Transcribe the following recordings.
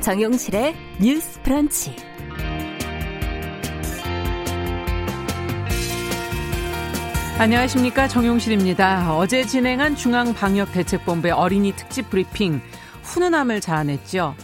정용실의 뉴스 브런치. 안녕하십니까, 정용실입니다. 어제 진행한 중앙방역대책본부의 어린이 특집 브리핑, 훈훈함을 자아냈죠.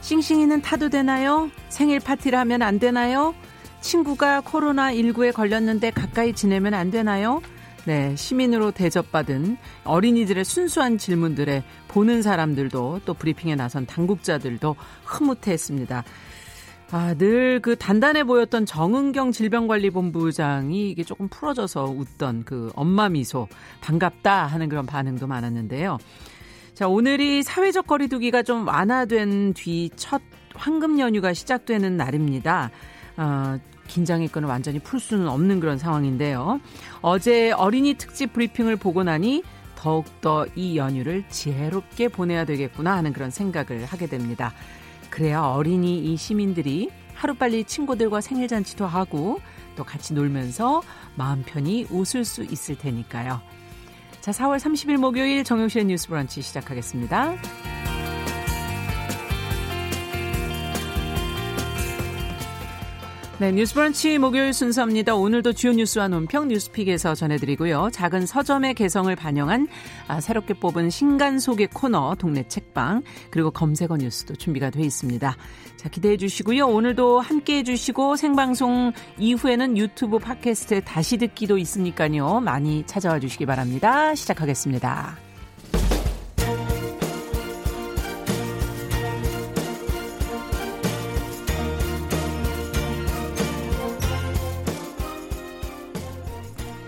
싱싱이는 타도 되나요? 생일 파티를 하면 안 되나요? 친구가 코로나19에 걸렸는데 가까이 지내면 안 되나요? 네, 시민으로 대접받은 어린이들의 순수한 질문들에 보는 사람들도 또 브리핑에 나선 당국자들도 흐뭇해했습니다. 아, 늘 그 단단해 보였던 정은경 질병관리본부장이 이게 조금 풀어져서 웃던 그 엄마 미소, 반갑다 하는 그런 반응도 많았는데요. 자, 오늘이 사회적 거리두기가 좀 완화된 뒤 첫 황금 연휴가 시작되는 날입니다. 긴장의 끈을 완전히 풀 수는 없는 그런 상황인데요. 어제 어린이 특집 브리핑을 보고 나니 더욱더 이 연휴를 지혜롭게 보내야 되겠구나 하는 그런 생각을 하게 됩니다. 그래야 어린이 이 시민들이 하루빨리 친구들과 생일잔치도 하고 또 같이 놀면서 마음 편히 웃을 수 있을 테니까요. 자, 4월 30일 목요일 정용실의 뉴스 브런치 시작하겠습니다. 네, 뉴스 브런치 목요일 순서입니다. 오늘도 주요 뉴스와 논평 뉴스픽에서 전해드리고요. 작은 서점의 개성을 반영한 새롭게 뽑은 신간소개 코너 동네 책방, 그리고 검색어 뉴스도 준비가 돼 있습니다. 자, 기대해 주시고요. 오늘도 함께해 주시고 생방송 이후에는 유튜브 팟캐스트에 다시 듣기도 있으니까요. 많이 찾아와 주시기 바랍니다. 시작하겠습니다.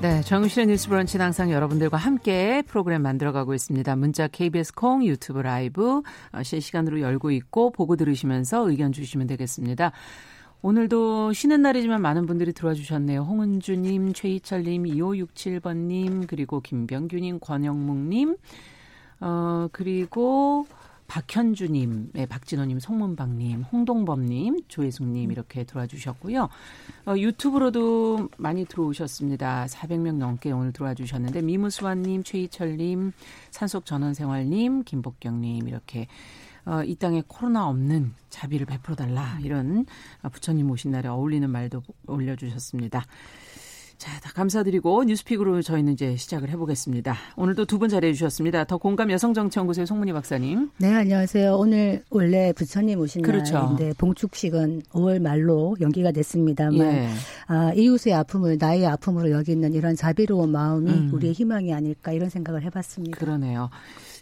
네, 정용실의 뉴스 브런치는 항상 여러분들과 함께 프로그램 만들어가고 있습니다. 문자 KBS 콩, 유튜브 라이브 실시간으로 열고 있고 보고 들으시면서 의견 주시면 되겠습니다. 오늘도 쉬는 날이지만 많은 분들이 들어와 주셨네요. 홍은주님, 최희철님, 2567번님, 그리고 김병규님, 권영묵님, 그리고 박현주님, 박진호님, 송문방님, 홍동범님, 조혜숙님 이렇게 들어와주셨고요. 유튜브로도 많이 들어오셨습니다. 400명 넘게 오늘 들어와주셨는데 미무수환님, 최희철님, 산속전원생활님, 김복경님 이렇게 이 땅에 코로나 없는 자비를 베풀어달라 이런 부처님 오신 날에 어울리는 말도 올려주셨습니다. 자, 다 감사드리고 뉴스픽으로 저희는 이제 시작을 해보겠습니다. 오늘도 두 분 자리해 주셨습니다. 더 공감 여성정치연구소의 송문희 박사님. 네, 안녕하세요. 오늘 원래 부처님 오신 그렇죠. 날인데 봉축식은 5월 말로 연기가 됐습니다만 예. 이웃의 아픔을 나의 아픔으로 여기는 이런 자비로운 마음이 우리의 희망이 아닐까 이런 생각을 해봤습니다. 그러네요.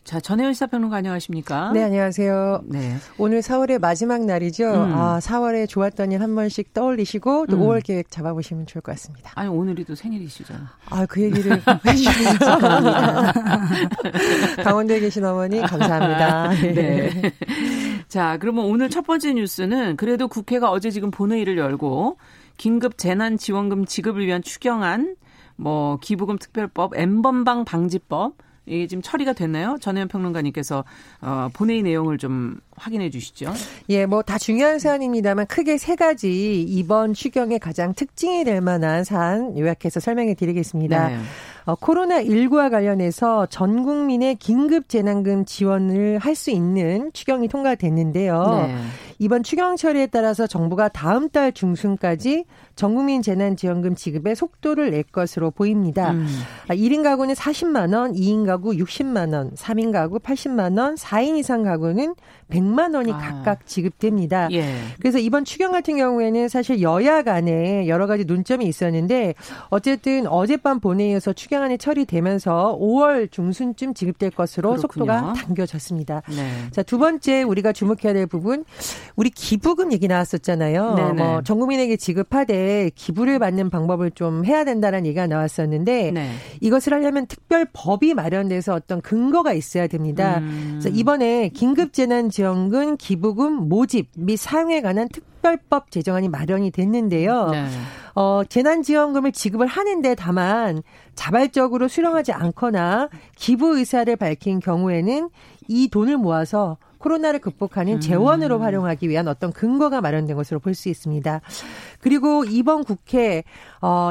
자, 전혜원 시사평론가 안녕하십니까? 네, 안녕하세요. 네. 오늘 4월의 마지막 날이죠. 4월에 좋았던 일 한 번씩 떠올리시고 또 5월 계획 잡아보시면 좋을 것 같습니다. 아니, 오늘이 또 생일이시잖아요. 아, 그 얘기를 해주셔서 감사합니다. 강원도에 계신 어머니 감사합니다. 네. 네. 자, 그러면 오늘 첫 번째 뉴스는 그래도 국회가 어제 지금 본회의를 열고 긴급 재난지원금 지급을 위한 추경안, 뭐 기부금 특별법, M번방 방지법 이게 지금 처리가 됐나요? 전혜원 평론가님께서 본회의 내용을 좀 확인해 주시죠. 예, 뭐 다 중요한 사안입니다만 크게 세 가지 이번 추경의 가장 특징이 될 만한 사안 요약해서 설명해 드리겠습니다. 네. 코로나19와 관련해서 전 국민의 긴급재난금 지원을 할 수 있는 추경이 통과됐는데요. 네. 이번 추경 처리에 따라서 정부가 다음 달 중순까지 전 국민 재난지원금 지급에 속도를 낼 것으로 보입니다. 1인 가구는 40만 원, 2인 가구 60만 원, 3인 가구 80만 원, 4인 이상 가구는 100만 원이 각각 지급됩니다. 예. 그래서 이번 추경 같은 경우에는 사실 여야 간에 여러 가지 논점이 있었는데 어쨌든 어젯밤 본회의에서 추경안이 처리되면서 5월 중순쯤 지급될 것으로 그렇군요. 속도가 당겨졌습니다. 네. 자, 두 번째 우리가 주목해야 될 부분, 우리 기부금 얘기 나왔었잖아요. 전 국민에게 지급하되 기부를 받는 방법을 좀 해야 된다는 얘기가 나왔었는데 네. 이것을 하려면 특별 법이 마련돼서 어떤 근거가 있어야 됩니다. 그래서 이번에 긴급재난 지원금 기부금 모집 및 사용에 관한 특별법 제정안이 마련이 됐는데요. 네. 재난지원금을 지급을 하는데 다만 자발적으로 수령하지 않거나 기부 의사를 밝힌 경우에는 이 돈을 모아서 코로나를 극복하는 재원으로 활용하기 위한 어떤 근거가 마련된 것으로 볼 수 있습니다. 그리고 이번 국회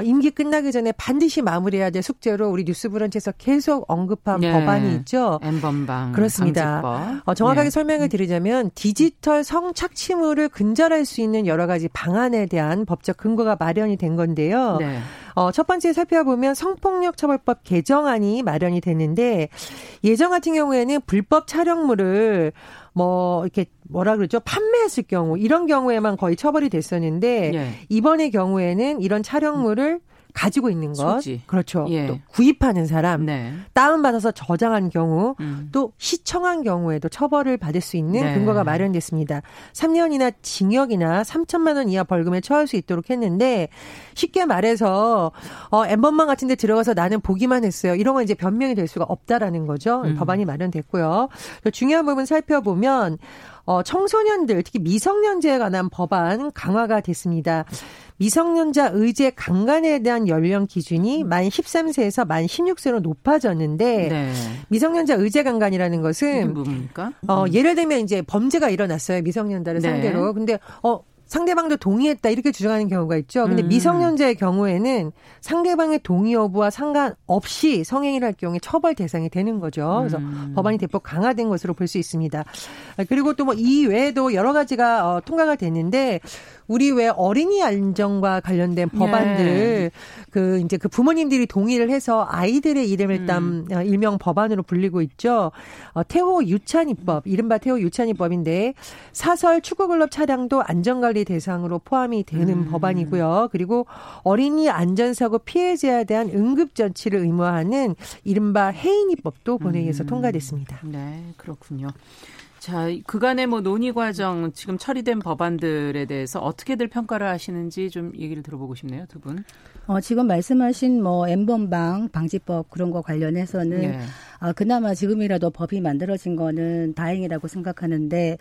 임기 끝나기 전에 반드시 마무리해야 될 숙제로 우리 뉴스브런치에서 계속 언급한 법안이 있죠. M번방 그렇습니다. 정확하게 설명을 드리자면 디지털 성착취물을 근절할 수 있는 여러 가지 방안에 대한 법적 근거가 마련이 된 건데요. 네. 첫 번째 살펴보면 성폭력처벌법 개정안이 마련이 됐는데 예전 같은 경우에는 불법 촬영물을 판매했을 경우 이런 경우에만 거의 처벌이 됐었는데 이번의 경우에는 이런 촬영물을 가지고 있는 것, 소지. 그렇죠. 또 구입하는 사람, 다운받아서 저장한 경우, 또 시청한 경우에도 처벌을 받을 수 있는 근거가 마련됐습니다. 3년이나 징역이나 3천만 원 이하 벌금에 처할 수 있도록 했는데 쉽게 말해서 M번방 같은 데 들어가서 나는 보기만 했어요. 이런 건 이제 변명이 될 수가 없다라는 거죠. 법안이 마련됐고요. 중요한 부분 살펴보면 청소년들, 특히 미성년자에 관한 법안 강화가 됐습니다. 미성년자 의제 강간에 대한 연령 기준이 만 13세에서 만 16세로 높아졌는데 미성년자 의제 강간이라는 것은 이게 뭡니까? 예를 들면 이제 범죄가 일어났어요. 미성년자를 상대로. 근데 상대방도 동의했다 이렇게 주장하는 경우가 있죠. 근데 미성년자의 경우에는 상대방의 동의 여부와 상관없이 성행위를 할 경우에 처벌 대상이 되는 거죠. 그래서 법안이 대폭 강화된 것으로 볼 수 있습니다. 그리고 또 이외에도 여러 가지가 통과가 됐는데 우리 왜 어린이 안전과 관련된 법안들 그 부모님들이 동의를 해서 아이들의 이름을 딴 일명 법안으로 불리고 있죠. 태호 유찬입법, 이른바 태호 유찬입법인데 사설 축구클럽 차량도 안전관리 대상으로 포함이 되는 법안이고요. 그리고 어린이 안전사고 피해자에 대한 응급조치를 의무화하는 이른바 혜인이법도 본회의에서 통과됐습니다. 네, 그렇군요. 자, 그간의 논의 과정, 지금 처리된 법안들에 대해서 어떻게들 평가를 하시는지 좀 얘기를 들어보고 싶네요, 두 분. 지금 말씀하신 M번방 방지법 그런 거 관련해서는 그나마 지금이라도 법이 만들어진 거는 다행이라고 생각하는데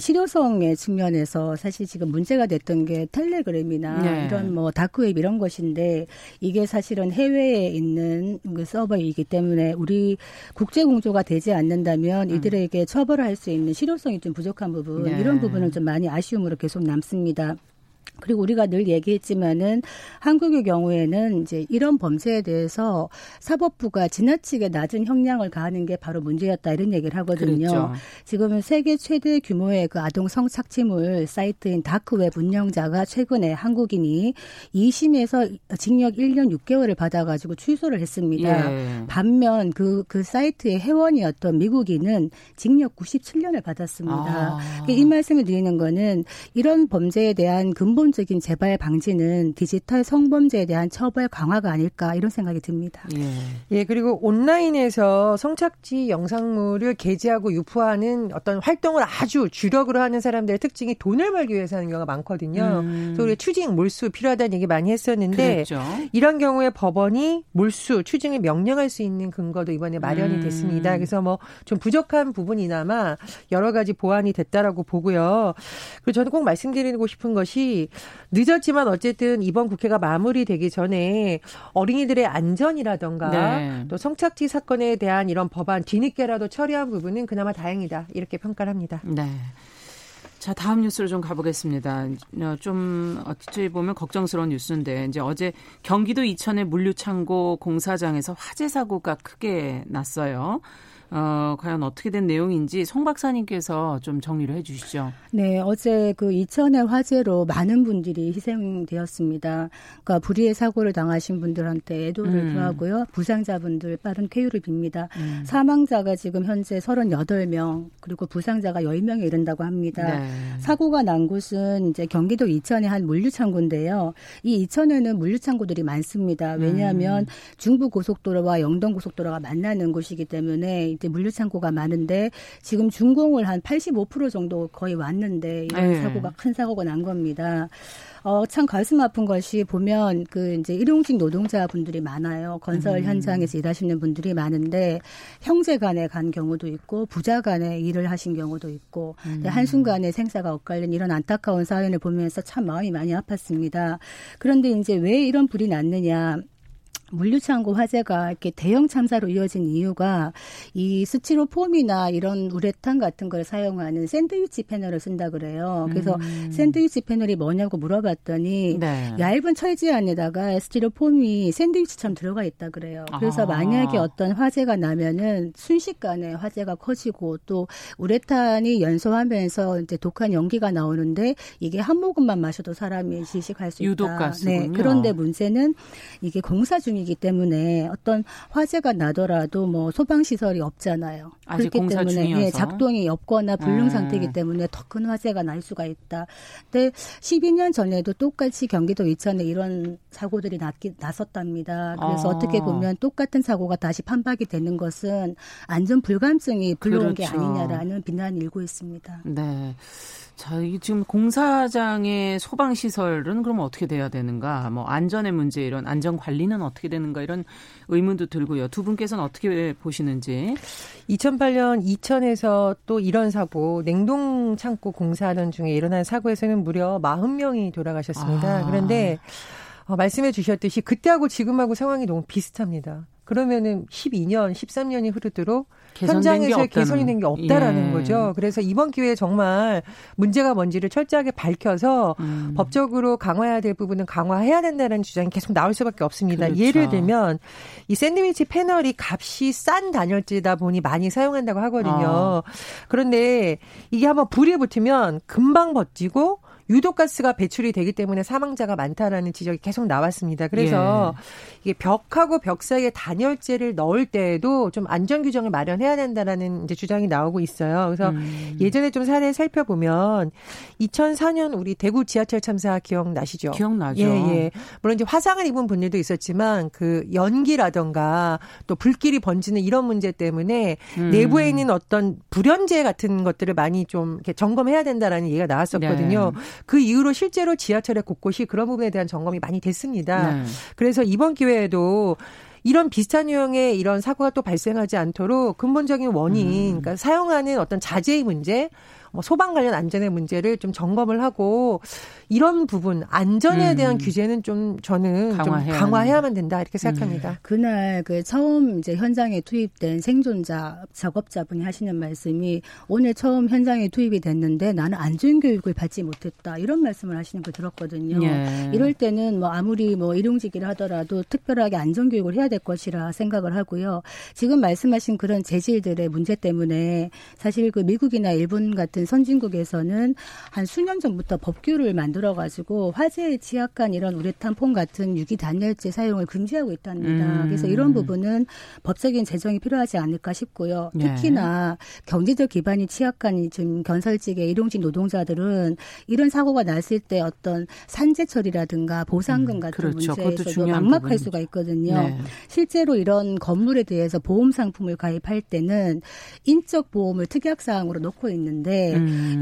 실효성의 측면에서 사실 지금 문제가 됐던 게 텔레그램이나 이런 다크웹 이런 것인데 이게 사실은 해외에 있는 그 서버이기 때문에 우리 국제 공조가 되지 않는다면 이들에게 처벌할 수 있는 실효성이 좀 부족한 부분 이런 부분은 좀 많이 아쉬움으로 계속 남습니다. 그리고 우리가 늘 얘기했지만은 한국의 경우에는 이제 이런 범죄에 대해서 사법부가 지나치게 낮은 형량을 가하는 게 바로 문제였다 이런 얘기를 하거든요. 그렇죠. 지금은 세계 최대 규모의 그 아동 성착취물 사이트인 다크웹 운영자가 최근에 한국인이 2심에서 징역 1년 6개월을 받아가지고 취소를 했습니다. 반면 그 사이트의 회원이었던 미국인은 징역 97년을 받았습니다. 이 말씀을 드리는 거는 이런 범죄에 대한 근본 적인 재발 방지는 디지털 성범죄에 대한 처벌 강화가 아닐까 이런 생각이 듭니다. 그리고 온라인에서 성착취 영상물을 게재하고 유포하는 어떤 활동을 아주 주력으로 하는 사람들의 특징이 돈을 벌기 위해서 하는 경우가 많거든요. 그래서 우리 추징, 몰수 필요하다는 얘기 많이 했었는데 그렇죠. 이런 경우에 법원이 몰수, 추징을 명령할 수 있는 근거도 이번에 마련이 됐습니다. 그래서 좀 부족한 부분이나마 여러 가지 보완이 됐다라고 보고요. 그리고 저는 꼭 말씀드리고 싶은 것이 늦었지만 어쨌든 이번 국회가 마무리되기 전에 어린이들의 안전이라든가 또 성착취 사건에 대한 이런 법안 뒤늦게라도 처리한 부분은 그나마 다행이다 이렇게 평가를 합니다. 네. 자, 다음 뉴스로 좀 가보겠습니다. 좀 어찌 보면 걱정스러운 뉴스인데 이제 어제 경기도 이천의 물류창고 공사장에서 화재 사고가 크게 났어요. 과연 어떻게 된 내용인지 송 박사님께서 좀 정리를 해 주시죠. 네, 어제 그 이천의 화재로 많은 분들이 희생되었습니다. 그러니까 불의의 사고를 당하신 분들한테 애도를 표하고요. 부상자분들 빠른 쾌유를 빕니다. 사망자가 지금 현재 38명, 그리고 부상자가 10명에 이른다고 합니다. 사고가 난 곳은 이제 경기도 이천의 한 물류창고인데요. 이 이천에는 물류창고들이 많습니다. 왜냐하면 중부고속도로와 영동고속도로가 만나는 곳이기 때문에 물류창고가 많은데 지금 준공을 한 85% 정도 거의 왔는데 이런 사고가 큰 사고가 난 겁니다. 참 가슴 아픈 것이 보면 그 이제 일용직 노동자분들이 많아요. 건설 현장에서 일하시는 분들이 많은데 형제 간에 간 경우도 있고 부자 간에 일을 하신 경우도 있고 한순간에 생사가 엇갈린 이런 안타까운 사연을 보면서 참 마음이 많이 아팠습니다. 그런데 이제 왜 이런 불이 났느냐. 물류창고 화재가 이렇게 대형 참사로 이어진 이유가 이 스티로폼이나 이런 우레탄 같은 걸 사용하는 샌드위치 패널을 쓴다 그래요. 그래서 샌드위치 패널이 뭐냐고 물어봤더니 네. 얇은 철제 안에다가 스티로폼이 샌드위치처럼 들어가 있다 그래요. 그래서 만약에 어떤 화재가 나면은 순식간에 화재가 커지고 또 우레탄이 연소하면서 이제 독한 연기가 나오는데 이게 한 모금만 마셔도 사람이 질식할 수 있다. 유독가스군요. 네. 그런데 문제는 이게 공사 중 이기 때문에 어떤 화재가 나더라도 뭐 소방시설이 없잖아요. 아직 그렇기 공사 때문에 중이어서. 예, 작동이 없거나 불능 상태이기 때문에 더 큰 화재가 날 수가 있다. 근데 12년 전에도 똑같이 경기도 이천에 이런 사고들이 났었답니다. 그래서 어떻게 보면 똑같은 사고가 다시 판박이 되는 것은 안전 불감증이 불러온 그렇죠. 게 아니냐라는 비난이 일고 있습니다. 네. 자, 이게 지금 공사장의 소방시설은 그럼 어떻게 돼야 되는가? 뭐 안전의 문제 이런 안전 관리는 어떻게 되는가 이런 의문도 들고요. 두 분께서는 어떻게 보시는지. 2008년 이천에서 또 이런 사고, 냉동창고 공사하던 중에 일어난 사고에서는 무려 40명이 돌아가셨습니다. 그런데 말씀해 주셨듯이 그때하고 지금하고 상황이 너무 비슷합니다. 그러면은 12년, 13년이 흐르도록 현장에서 개선이 된 게 없다라는 예. 거죠. 그래서 이번 기회에 정말 문제가 뭔지를 철저하게 밝혀서 법적으로 강화해야 될 부분은 강화해야 된다는 주장이 계속 나올 수밖에 없습니다. 그렇죠. 예를 들면 이 샌드위치 패널이 값이 싼 단열재다 보니 많이 사용한다고 하거든요. 그런데 이게 한번 불에 붙으면 금방 벗지고 유독가스가 배출이 되기 때문에 사망자가 많다라는 지적이 계속 나왔습니다. 그래서 이게 벽하고 벽 사이에 단열재를 넣을 때에도 좀 안전 규정을 마련해야 된다라는 이제 주장이 나오고 있어요. 그래서 예전에 좀 사례 살펴보면 2004년 우리 대구 지하철 참사 기억나시죠? 기억나죠. 예. 물론 이제 화상을 입은 분들도 있었지만 그 연기라든가 또 불길이 번지는 이런 문제 때문에 내부에 있는 어떤 불연재 같은 것들을 많이 좀 이렇게 점검해야 된다라는 얘기가 나왔었거든요. 네. 그 이후로 실제로 지하철의 곳곳이 그런 부분에 대한 점검이 많이 됐습니다. 그래서 이번 기회에도 이런 비슷한 유형의 이런 사고가 또 발생하지 않도록 근본적인 원인, 그러니까 사용하는 어떤 자재의 문제, 뭐 소방 관련 안전의 문제를 좀 점검을 하고 이런 부분 안전에 대한 규제는 좀 저는 강화해야만 된다 이렇게 생각합니다. 그날 그 처음 이제 현장에 투입된 생존자 작업자분이 하시는 말씀이 오늘 처음 현장에 투입이 됐는데 나는 안전 교육을 받지 못했다 이런 말씀을 하시는 걸 들었거든요. 예. 이럴 때는 뭐 아무리 뭐 일용직이라 하더라도 특별하게 안전 교육을 해야 될 것이라 생각을 하고요. 지금 말씀하신 그런 재질들의 문제 때문에 사실 그 미국이나 일본 같은 선진국에서는 한 수년 전부터 법규를 만들어가지고 화재에 취약한 이런 우레탄폼 같은 유기단열재 사용을 금지하고 있답니다. 그래서 이런 부분은 법적인 제정이 필요하지 않을까 싶고요. 특히나 경제적 기반이 취약한 지금 건설직의 일용직 노동자들은 이런 사고가 났을 때 어떤 산재 처리라든가 보상금 같은 그렇죠. 문제에서도 막막할 부분이죠. 수가 있거든요. 네. 실제로 이런 건물에 대해서 보험 상품을 가입할 때는 인적 보험을 특약 사항으로 넣고 있는데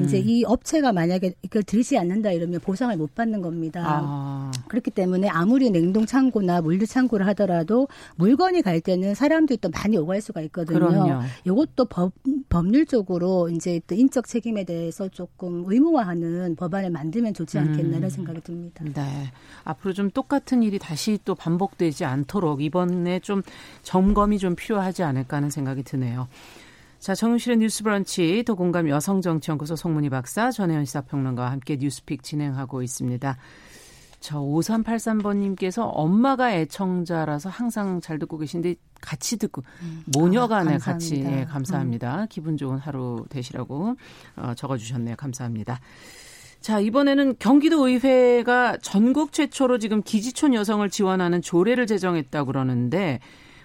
이제 이 업체가 만약에 이걸 들지 않는다 이러면 보상을 못 받는 겁니다. 그렇기 때문에 아무리 냉동 창고나 물류 창고를 하더라도 물건이 갈 때는 사람들이 또 많이 오갈 수가 있거든요. 그럼요. 이것도 법률적으로 이제 또 인적 책임에 대해서 조금 의무화하는 법안을 만들면 좋지 않겠나라는 생각이 듭니다. 네, 앞으로 좀 똑같은 일이 다시 또 반복되지 않도록. 이번에 좀 점검이 좀 필요하지 않을까 하는 생각이 드네요. 자, 정용실의 뉴스브런치, 더 공감 여성정치연구소 송문희 박사, 전혜원 시사평론가와 함께 뉴스픽 진행하고 있습니다. 저 5383번님께서 엄마가 애청자라서 항상 잘 듣고 계신데 같이 듣고 모녀간에 같이 네, 감사합니다. 기분 좋은 하루 되시라고 적어주셨네요. 감사합니다. 자, 이번에는 경기도 의회가 전국 최초로 지금 기지촌 여성을 지원하는 조례를 제정했다고 그러는데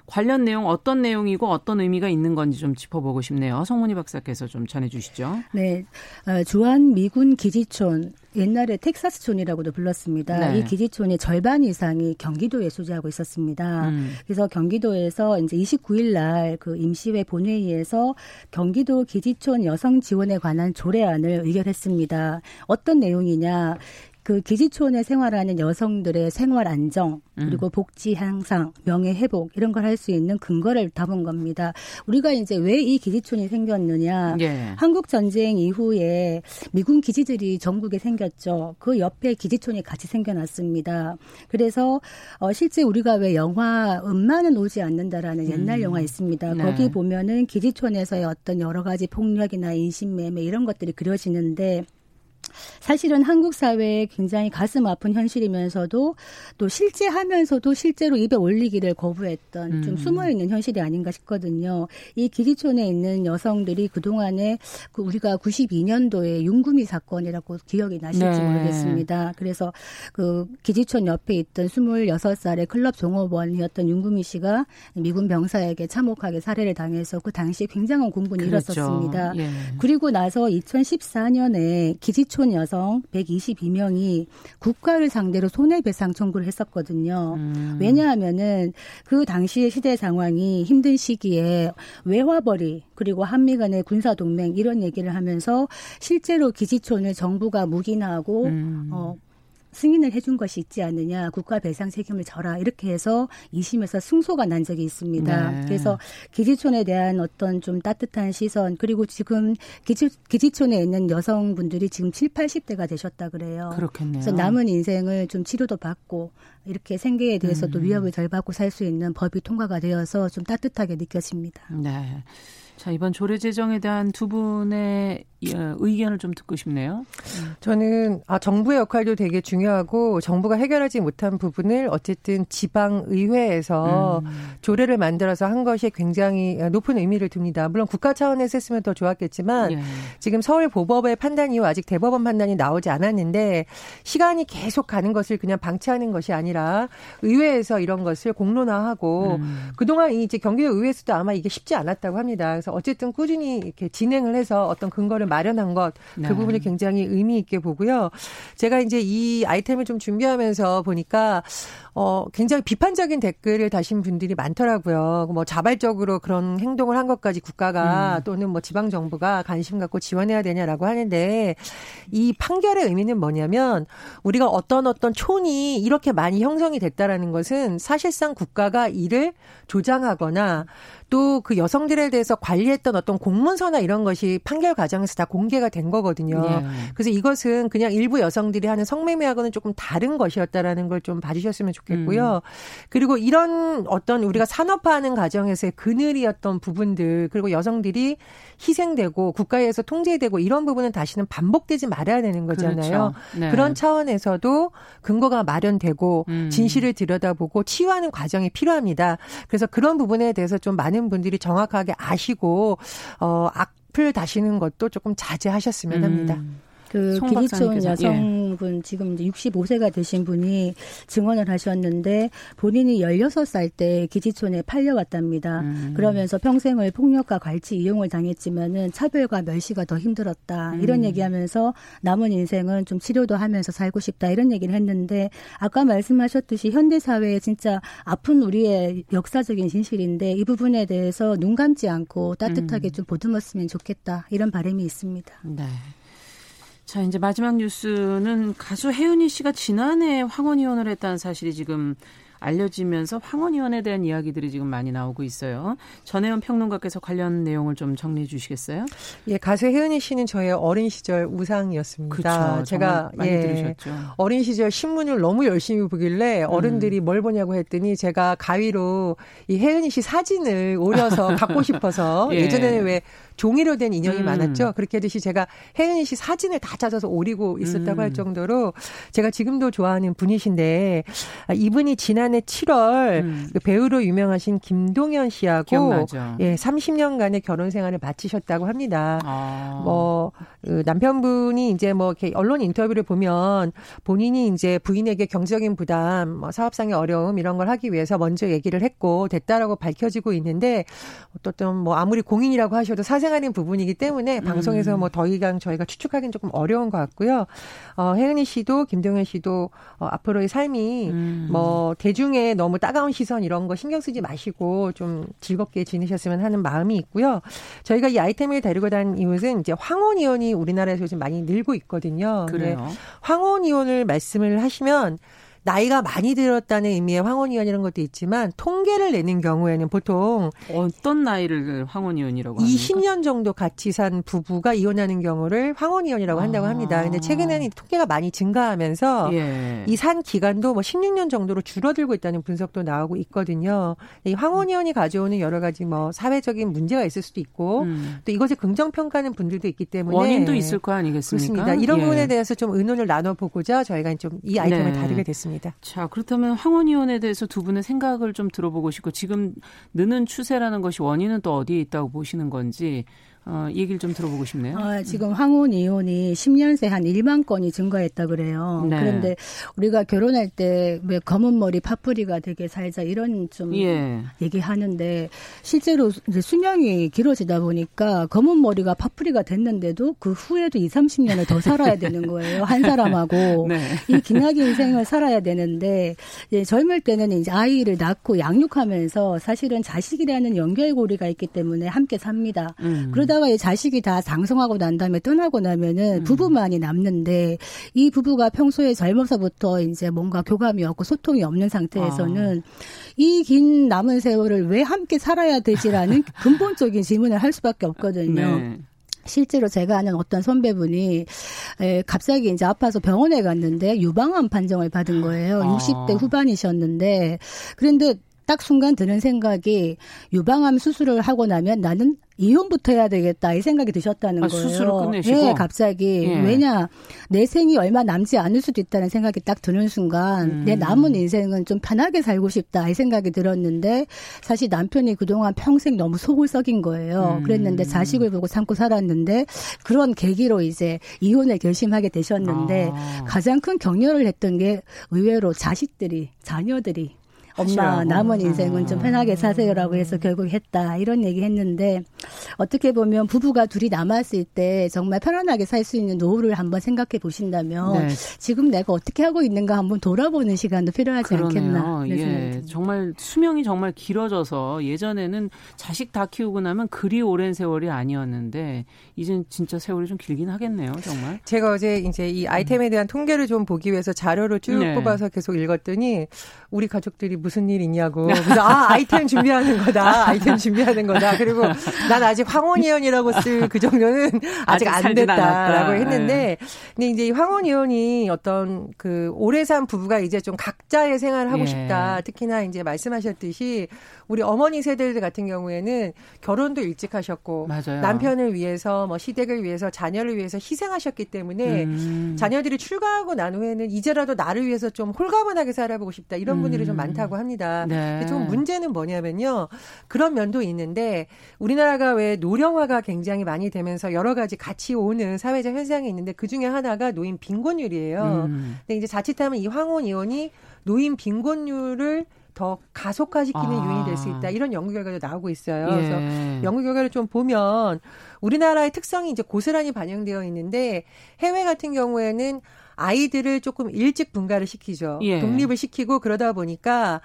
관련 내용 어떤 내용이고 어떤 의미가 있는 건지 좀 짚어보고 싶네요. 송문희 박사께서 좀 전해주시죠. 네, 주한미군 기지촌. 옛날에 텍사스촌이라고도 불렀습니다. 네. 이 기지촌의 절반 이상이 경기도에 소재하고 있었습니다. 그래서 경기도에서 이제 29일 날 그 임시회 본회의에서 경기도 기지촌 여성 지원에 관한 조례안을 의결했습니다. 어떤 내용이냐? 그 기지촌에 생활하는 여성들의 생활 안정, 그리고 복지 향상, 명예 회복 이런 걸 할 수 있는 근거를 담은 겁니다. 우리가 이제 왜 이 기지촌이 생겼느냐? 예. 한국 전쟁 이후에 미군 기지들이 전국에 생겼죠. 그 옆에 기지촌이 같이 생겨났습니다. 그래서 실제 우리가 왜 영화 음마는 오지 않는다라는 옛날 영화 있습니다. 네. 거기 보면은 기지촌에서의 어떤 여러 가지 폭력이나 인신매매 이런 것들이 그려지는데 사실은 한국 사회에 굉장히 가슴 아픈 현실이면서도 또 실제 하면서도 실제로 입에 올리기를 거부했던 좀 숨어있는 현실이 아닌가 싶거든요. 이 기지촌에 있는 여성들이 그동안에 우리가 92년도에 윤금이 사건이라고 기억이 나실지 네. 모르겠습니다. 그래서 그 기지촌 옆에 있던 26살의 클럽 종업원이었던 윤금이 씨가 미군 병사에게 참혹하게 살해를 당해서 그 당시 굉장한 공분이 그렇죠. 일었었습니다. 예. 그리고 나서 2014년에 기지촌 여성 122명이 국가를 상대로 손해배상 청구를 했었거든요. 왜냐하면은 그 당시의 시대 상황이 힘든 시기에 외화벌이 그리고 한미 간의 군사동맹 이런 얘기를 하면서 실제로 기지촌을 정부가 묵인하고 승인을 해준 것이 있지 않느냐, 국가 배상 책임을 져라 이렇게 해서 2심에서 승소가 난 적이 있습니다. 네. 그래서 기지촌에 대한 어떤 좀 따뜻한 시선 그리고 지금 기지촌에 있는 여성분들이 지금 7, 80대가 되셨다 그래요. 그렇겠네요. 그래서 남은 인생을 좀 치료도 받고 이렇게 생계에 대해서도 위협을 덜 받고 살 수 있는 법이 통과가 되어서 좀 따뜻하게 느껴집니다. 네. 자, 이번 조례제정에 대한 두 분의 의견을 좀 듣고 싶네요. 저는 정부의 역할도 되게 중요하고 정부가 해결하지 못한 부분을 어쨌든 지방의회에서 조례를 만들어서 한 것이 굉장히 높은 의미를 둡니다. 물론 국가 차원에서 했으면 더 좋았겠지만 예. 지금 서울보법의 판단 이후 아직 대법원 판단이 나오지 않았는데 시간이 계속 가는 것을 그냥 방치하는 것이 아니라 의회에서 이런 것을 공론화하고 그동안 이제 경기도 의회에서도 아마 이게 쉽지 않았다고 합니다. 그래서 어쨌든 꾸준히 이렇게 진행을 해서 어떤 근거를 마련한 것, 그 네. 부분을 굉장히 의미 있게 보고요. 제가 이제 이 아이템을 좀 준비하면서 보니까 굉장히 비판적인 댓글을 다신 분들이 많더라고요. 뭐 자발적으로 그런 행동을 한 것까지 국가가 또는 뭐 지방 정부가 관심 갖고 지원해야 되냐라고 하는데 이 판결의 의미는 뭐냐면 우리가 어떤 촌이 이렇게 많이 형성이 됐다라는 것은 사실상 국가가 이를 조장하거나 또 그 여성들에 대해서 관리했던 어떤 공문서나 이런 것이 판결 과정에서 다 공개가 된 거거든요. 예. 그래서 이것은 그냥 일부 여성들이 하는 성매매하고는 조금 다른 것이었다라는 걸 좀 봐주셨으면 좋겠고요. 그리고 이런 어떤 우리가 산업화하는 과정에서의 그늘이었던 부분들 그리고 여성들이 희생되고 국가에서 통제되고 이런 부분은 다시는 반복되지 말아야 되는 거잖아요. 그렇죠. 네. 그런 차원에서도 근거가 마련되고 진실을 들여다보고 치유하는 과정이 필요합니다. 그래서 그런 부분에 대해서 좀 많은 분들이 정확하게 아시고 악플 다시는 것도 조금 자제하셨으면 합니다. 그 기지촌 여성분 예. 지금 65세가 되신 분이 증언을 하셨는데 본인이 16살 때 기지촌에 팔려왔답니다. 그러면서 평생을 폭력과 갈치 이용을 당했지만은 차별과 멸시가 더 힘들었다. 이런 얘기하면서 남은 인생은 좀 치료도 하면서 살고 싶다. 이런 얘기를 했는데 아까 말씀하셨듯이 현대사회에 진짜 아픈 우리의 역사적인 진실인데 이 부분에 대해서 눈 감지 않고 따뜻하게 좀 보듬었으면 좋겠다. 이런 바람이 있습니다. 네. 자, 이제 마지막 뉴스는 가수 혜은이 씨가 지난해 황혼이혼을 했다는 사실이 지금 알려지면서 황혼이혼에 대한 이야기들이 지금 많이 나오고 있어요. 전혜원 평론가께서 관련 내용을 좀 정리해 주시겠어요? 예, 가수 혜은이 씨는 저의 어린 시절 우상이었습니다. 그렇죠. 제가 많이 들으셨죠. 어린 시절 신문을 너무 열심히 보길래 어른들이 뭘 보냐고 했더니 제가 가위로 이 혜은이 씨 사진을 오려서 갖고 싶어서 예. 예전에는 왜 종이로 된 인형이 많았죠. 그렇게 하듯이 제가 혜은이 씨 사진을 다 찾아서 오리고 있었다고 할 정도로 제가 지금도 좋아하는 분이신데 이분이 지난해 7월 그 배우로 유명하신 김동연 씨하고 기억나죠. 예, 30년간의 결혼 생활을 마치셨다고 합니다. 뭐 남편분이 이제 뭐 이렇게 언론 인터뷰를 보면 본인이 이제 부인에게 경제적인 부담, 뭐 사업상의 어려움 이런 걸 하기 위해서 먼저 얘기를 했고 됐다라고 밝혀지고 있는데 어떤 뭐 아무리 공인이라고 하셔도 사생활 하는 부분이기 때문에 방송에서 뭐 더 이상 저희가 추측하기는 조금 어려운 것 같고요. 혜은이 씨도 김동연 씨도 앞으로의 삶이 뭐 대중 나중에 너무 따가운 시선 이런 거 신경 쓰지 마시고 좀 즐겁게 지내셨으면 하는 마음이 있고요. 저희가 이 아이템을 데리고 단 이유는 이제 황혼이혼이 우리나라에서 요즘 많이 늘고 있거든요. 그래요. 황혼이혼을 말씀을 하시면 나이가 많이 들었다는 의미의 황혼이혼이라는 것도 있지만 통계를 내는 경우에는 보통 어떤 나이를 황혼이혼이라고 합니까? 20년 정도 같이 산 부부가 이혼하는 경우를 황혼이혼이라고 한다고 합니다. 근데 최근에는 통계가 많이 증가하면서 예. 이 산 기간도 뭐 16년 정도로 줄어들고 있다는 분석도 나오고 있거든요. 이 황혼이혼이 가져오는 여러 가지 뭐 사회적인 문제가 있을 수도 있고 또 이것에 긍정평가하는 분들도 있기 때문에 원인도 있을 거 아니겠습니까? 그렇습니다. 이런 예. 부분에 대해서 좀 의논을 나눠보고자 저희가 좀 이 아이템을 네. 다루게 됐습니다. 자, 그렇다면 황혼이혼에 대해서 두 분의 생각을 좀 들어보고 싶고 지금 느는 추세라는 것이 원인은 또 어디에 있다고 보시는 건지 얘기를 좀 들어보고 싶네요. 아, 지금 황혼이혼이 10년 새 한 1만 건이 증가했다 그래요. 네. 그런데 우리가 결혼할 때 왜 검은 머리 파뿌리가 되게 살자 이런 좀 예. 얘기하는데 실제로 이제 수명이 길어지다 보니까 검은 머리가 파뿌리가 됐는데도 그 후에도 20, 30년을 더 살아야 되는 거예요. 한 사람하고. 네. 이 기나긴 인생을 살아야 되는데 이제 젊을 때는 이제 아이를 낳고 양육하면서 사실은 자식이라는 연결고리가 있기 때문에 함께 삽니다. 그러다 이 자식이 다 장성하고 난 다음에 떠나고 나면은 부부만이 남는데 이 부부가 평소에 젊어서부터 이제 뭔가 교감이 없고 소통이 없는 상태에서는 이 긴 남은 세월을 왜 함께 살아야 되지라는 근본적인 질문을 할 수밖에 없거든요. 네. 실제로 제가 아는 어떤 선배분이 갑자기 이제 아파서 병원에 갔는데 유방암 판정을 받은 거예요. 60대 후반이셨는데 그런데 딱 순간 드는 생각이 유방암 수술을 하고 나면 나는 이혼부터 해야 되겠다 이 생각이 드셨다는 거예요. 수술을 끝내시고? 네, 갑자기. 예. 왜냐, 내 생이 얼마 남지 않을 수도 있다는 생각이 딱 드는 순간 내 남은 인생은 좀 편하게 살고 싶다 이 생각이 들었는데 사실 남편이 그동안 평생 너무 속을 썩인 거예요. 그랬는데 자식을 보고 참고 살았는데 그런 계기로 이제 이혼을 결심하게 되셨는데 가장 큰 격려를 했던 게 의외로 자식들이, 자녀들이 엄마 남은 인생은 좀 편하게 사세요라고 해서 결국 했다 이런 얘기 했는데 어떻게 보면 부부가 둘이 남았을 때 정말 편안하게 살 수 있는 노후를 한번 생각해 보신다면 네. 지금 내가 어떻게 하고 있는가 한번 돌아보는 시간도 필요하지 그러네요. 않겠나 예. 정말 수명이 정말 길어져서 예전에는 자식 다 키우고 나면 그리 오랜 세월이 아니었는데 이젠 진짜 세월이 좀 길긴 하겠네요 정말. 제가 어제 이제 이 아이템에 대한 통계를 좀 보기 위해서 자료를 쭉 네. 뽑아서 계속 읽었더니 우리 가족들이 무슨 일 있냐고. 그래서 아이템 준비하는 거다. 아이템 준비하는 거다. 그리고 난 아직 황혼이혼이라고 쓸 그 정도는 아직 안 됐다라고 했는데, 근데 이제 이 황혼이혼이 어떤 그 오래 산 부부가 이제 좀 각자의 생활을 하고 예. 싶다. 특히나 이제 말씀하셨듯이 우리 어머니 세대들 같은 경우에는 결혼도 일찍 하셨고 맞아요. 남편을 위해서 뭐 시댁을 위해서 자녀를 위해서 희생하셨기 때문에 자녀들이 출가하고 난 후에는 이제라도 나를 위해서 좀 홀가분하게 살아보고 싶다. 이런 분들이 좀 많다고. 합니다. 네. 좀 문제는 뭐냐면요. 그런 면도 있는데 우리나라가 왜 노령화가 굉장히 많이 되면서 여러 가지 같이 오는 사회적 현상이 있는데 그중에 하나가 노인 빈곤율이에요. 근데 이제 자칫하면 이 황혼이혼이 노인 빈곤율을 더 가속화시키는 요인이 될 수 있다. 이런 연구 결과도 나오고 있어요. 예. 그래서 연구 결과를 좀 보면 우리나라의 특성이 이제 고스란히 반영되어 있는데 해외 같은 경우에는 아이들을 조금 일찍 분가를 시키죠. 예. 독립을 시키고 그러다 보니까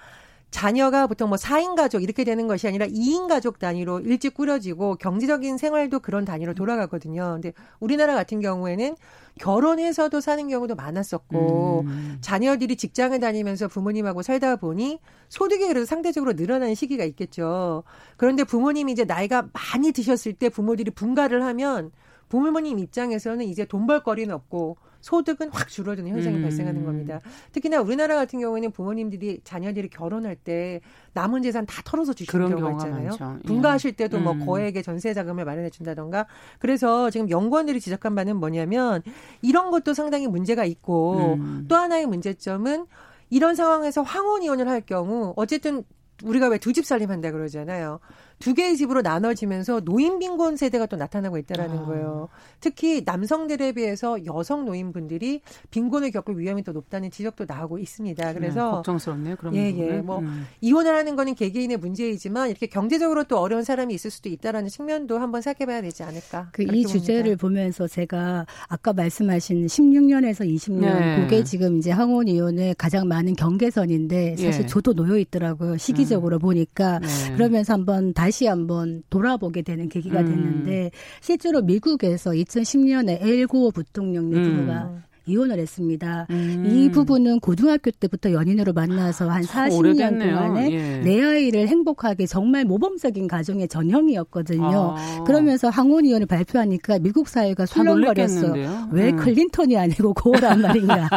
자녀가 보통 뭐 4인 가족 이렇게 되는 것이 아니라 2인 가족 단위로 일찍 꾸려지고 경제적인 생활도 그런 단위로 돌아가거든요. 근데 우리나라 같은 경우에는 결혼해서도 사는 경우도 많았었고 자녀들이 직장을 다니면서 부모님하고 살다 보니 소득이 그래도 상대적으로 늘어나는 시기가 있겠죠. 그런데 부모님이 이제 나이가 많이 드셨을 때 부모들이 분가를 하면 부모님 입장에서는 이제 돈 벌 거리는 없고 소득은 확 줄어드는 현상이 발생하는 겁니다. 특히나 우리나라 같은 경우에는 부모님들이 자녀들이 결혼할 때 남은 재산 다 털어서 주시는 경우가 있잖아요. 예. 분가하실 때도 뭐 거액의 전세 자금을 마련해 준다던가. 그래서 지금 연구원들이 지적한 바는 뭐냐면 이런 것도 상당히 문제가 있고 또 하나의 문제점은 이런 상황에서 황혼이혼을 할 경우 어쨌든 우리가 왜 두 집 살림한다 그러잖아요. 두 개의 집으로 나눠지면서 노인 빈곤 세대가 또 나타나고 있다라는 거예요. 특히 남성들에 비해서 여성 노인분들이 빈곤을 겪을 위험이 더 높다는 지적도 나오고 있습니다. 그래서 걱정스럽네요. 그런 부분은. 뭐 이혼을 하는 거는 개개인의 문제이지만 이렇게 경제적으로 또 어려운 사람이 있을 수도 있다라는 측면도 한번 생각해봐야 되지 않을까. 그 이 주제를 보면서 제가 아까 말씀하신 16년에서 20년 그게 지금 이제 항혼이혼의 가장 많은 경계선인데 사실 저도 놓여 있더라고요. 시기적으로 보니까 그러면서 한번 다시 돌아보게 되는 계기가 됐는데 실제로 미국에서 2010년에 엘고어 부통령 내부가 이혼을 했습니다. 이 부부는 고등학교 때부터 연인으로 만나서 한 40년 오래됐네요. 동안에 내 아이를 행복하게 정말 모범적인 가정의 전형이었거든요. 그러면서 항혼이혼을 발표하니까 미국 사회가 술렁거렸어. 왜 클린턴이 아니고 고란 말인가.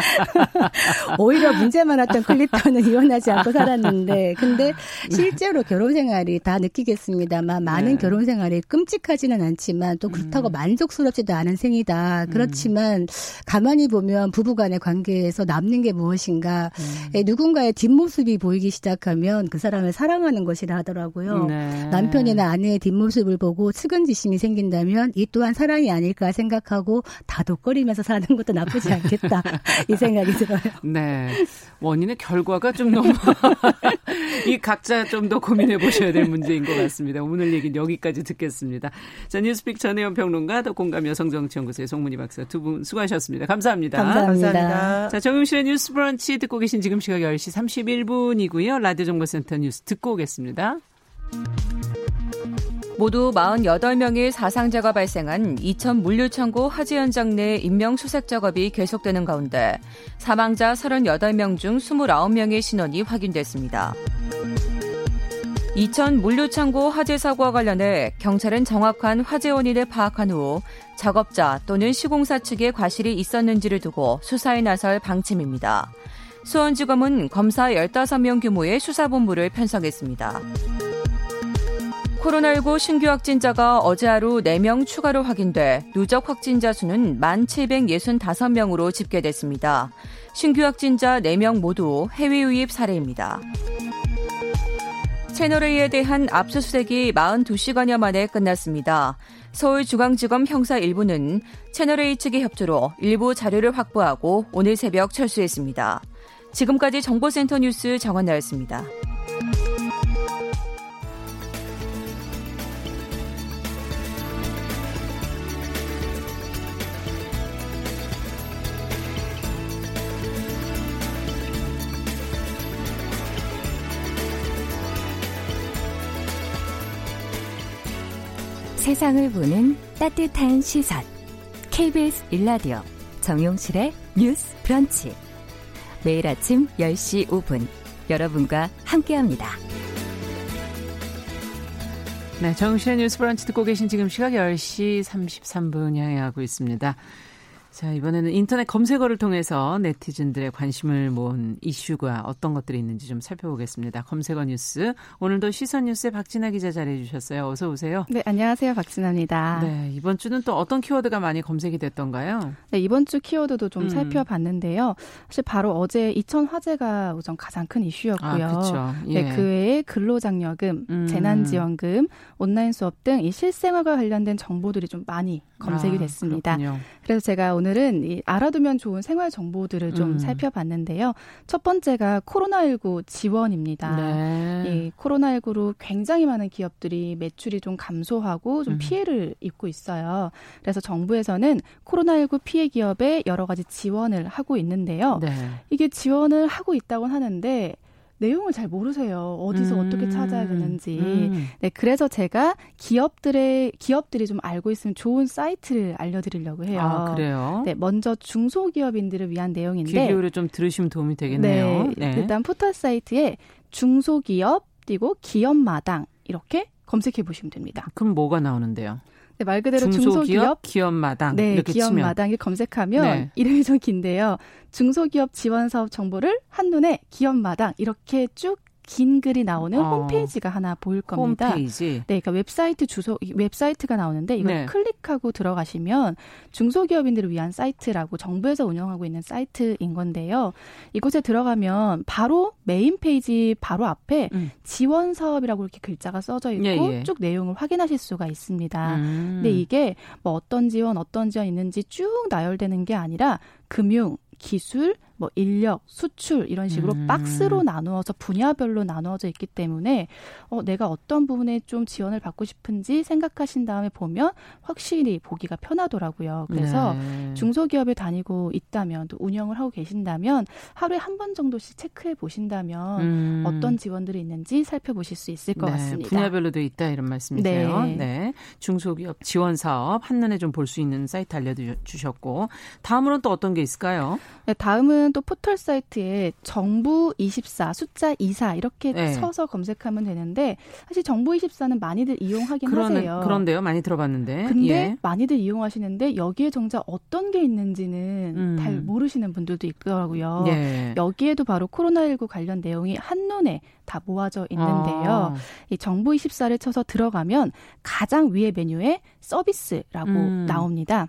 오히려 문제 많았던 클린턴은 이혼하지 않고 살았는데 근데 실제로 결혼 생활이 다 느끼겠습니다만 많은 결혼 생활이 끔찍하지는 않지만 또 그렇다고 만족스럽지도 않은 생이다. 그렇지만 가만히 보면 부부간의 관계에서 남는 게 무엇인가. 누군가의 뒷모습이 보이기 시작하면 그 사람을 사랑하는 것이라 하더라고요. 남편이나 아내의 뒷모습을 보고 측은지심이 생긴다면 이 또한 사랑이 아닐까 생각하고 다독거리면서 사는 것도 나쁘지 않겠다. 이 생각이 들어요. 네, 원인의 결과가 좀 너무 이 각자 좀 더 고민해 보셔야 될 문제인 것 같습니다. 오늘 얘기는 여기까지 듣겠습니다. 자, 뉴스픽 전혜원 평론가, 더 공감 여성정치연구소의 송문희 박사 두 분 수고하셨습니다. 감사합니다. 자, 정용실의 뉴스 브런치 듣고 계신 지금 시각 10시 31분이고요. 라디오 정보센터 뉴스 듣고 오겠습니다. 모두 48명의 사상자가 발생한 이천 물류창고 화재 현장 내 인명수색 작업이 계속되는 가운데 사망자 38명 중 29명의 신원이 확인됐습니다. 이천 물류창고 화재 사고와 관련해 경찰은 정확한 화재 원인을 파악한 후 작업자 또는 시공사 측의 과실이 있었는지를 두고 수사에 나설 방침입니다. 수원지검은 검사 15명 규모의 수사본부를 편성했습니다. 코로나19 신규 확진자가 어제 하루 4명 추가로 확인돼 누적 확진자 수는 1,765명으로 집계됐습니다. 신규 확진자 4명 모두 해외 유입 사례입니다. 채널A에 대한 압수수색이 42시간여 만에 끝났습니다. 서울중앙지검 형사 1부는 채널A 측의 협조로 일부 자료를 확보하고 오늘 새벽 철수했습니다. 지금까지 정보센터 뉴스 정원나였습니다. 세상을 보는 따뜻한 시선 KBS 1라디오 정용실의 뉴스 브런치 매일 아침 10시 5분 여러분과 함께합니다. 네, 정용실의 뉴스 브런치 듣고 계신 지금 시각 10시 33분 향해하고 있습니다. 자, 이번에는 인터넷 검색어를 통해서 네티즌들의 관심을 모은 이슈가 어떤 것들이 있는지 좀 살펴보겠습니다. 검색어 뉴스. 오늘도 시선 뉴스의 박진아 기자 자리해 주셨어요. 어서 오세요. 네, 안녕하세요. 박진아입니다. 네, 이번 주는 또 어떤 키워드가 많이 검색이 됐던가요? 네, 이번 주 키워드도 좀 살펴봤는데요. 사실 바로 어제 이천 화재가 우선 가장 큰 이슈였고요. 아, 그렇죠. 예. 네, 그 외에 근로장려금, 재난지원금, 온라인 수업 등 이 실생활과 관련된 정보들이 좀 많이 검색이 됐습니다. 그렇군요. 그래서 제가 오늘은 이 알아두면 좋은 생활 정보들을 좀 살펴봤는데요. 첫 번째가 코로나19 지원입니다. 네. 이 코로나19로 굉장히 많은 기업들이 매출이 좀 감소하고 좀 피해를 입고 있어요. 그래서 정부에서는 코로나19 피해 기업에 여러 가지 지원을 하고 있는데요. 네. 이게 지원을 하고 있다고는 하는데 내용을 잘 모르세요. 어디서 어떻게 찾아야 되는지. 네, 그래서 제가 기업들이 좀 알고 있으면 좋은 사이트를 알려드리려고 해요. 아, 그래요? 네, 먼저 중소기업인들을 위한 내용인데. 귀 기울여 좀 들으시면 도움이 되겠네요. 네, 네. 일단 포털 사이트에 중소기업 그리고 기업마당 이렇게 검색해 보시면 됩니다. 그럼 뭐가 나오는데요? 네, 말 그대로 중소기업, 기업마당 네, 이렇게 기업마당을 검색하면 네. 이름이 좀 긴데요. 중소기업 지원사업 정보를 한눈에 기업마당 이렇게 쭉 긴 글이 나오는 홈페이지가 하나 보일 겁니다. 홈페이지. 네, 그러니까 웹사이트 주소, 웹사이트가 나오는데 이걸 네. 클릭하고 들어가시면 중소기업인들을 위한 사이트라고 정부에서 운영하고 있는 사이트인 건데요. 이곳에 들어가면 바로 메인 페이지 바로 앞에 지원 사업이라고 이렇게 글자가 써져 있고 예, 예. 쭉 내용을 확인하실 수가 있습니다. 근데 이게 뭐 어떤 지원 있는지 쭉 나열되는 게 아니라 금융, 기술, 뭐 인력, 수출 이런 식으로 박스로 나누어서 분야별로 나누어져 있기 때문에 내가 어떤 부분에 좀 지원을 받고 싶은지 생각하신 다음에 보면 확실히 보기가 편하더라고요. 그래서 네. 중소기업에 다니고 있다면 또 운영을 하고 계신다면 하루에 한 번 정도씩 체크해 보신다면 어떤 지원들이 있는지 살펴보실 수 있을 것 네. 같습니다. 분야별로 돼 있다 이런 말씀이세요. 네. 네. 중소기업 지원 사업 한눈에 좀 볼 수 있는 사이트 알려주셨고 다음으로는 또 어떤 게 있을까요? 네, 다음은 또 포털 사이트에 정부24 숫자 24 이렇게 네. 쳐서 검색하면 되는데 사실 정부24는 많이들 이용하긴 하세요. 그런데요. 많이 들어봤는데. 근데 예. 많이들 이용하시는데 여기에 정작 어떤 게 있는지는 잘 모르시는 분들도 있더라고요. 예. 여기에도 바로 코로나19 관련 내용이 한눈에 다 모아져 있는데요. 이 정부24를 쳐서 들어가면 가장 위에 메뉴에 서비스라고 나옵니다.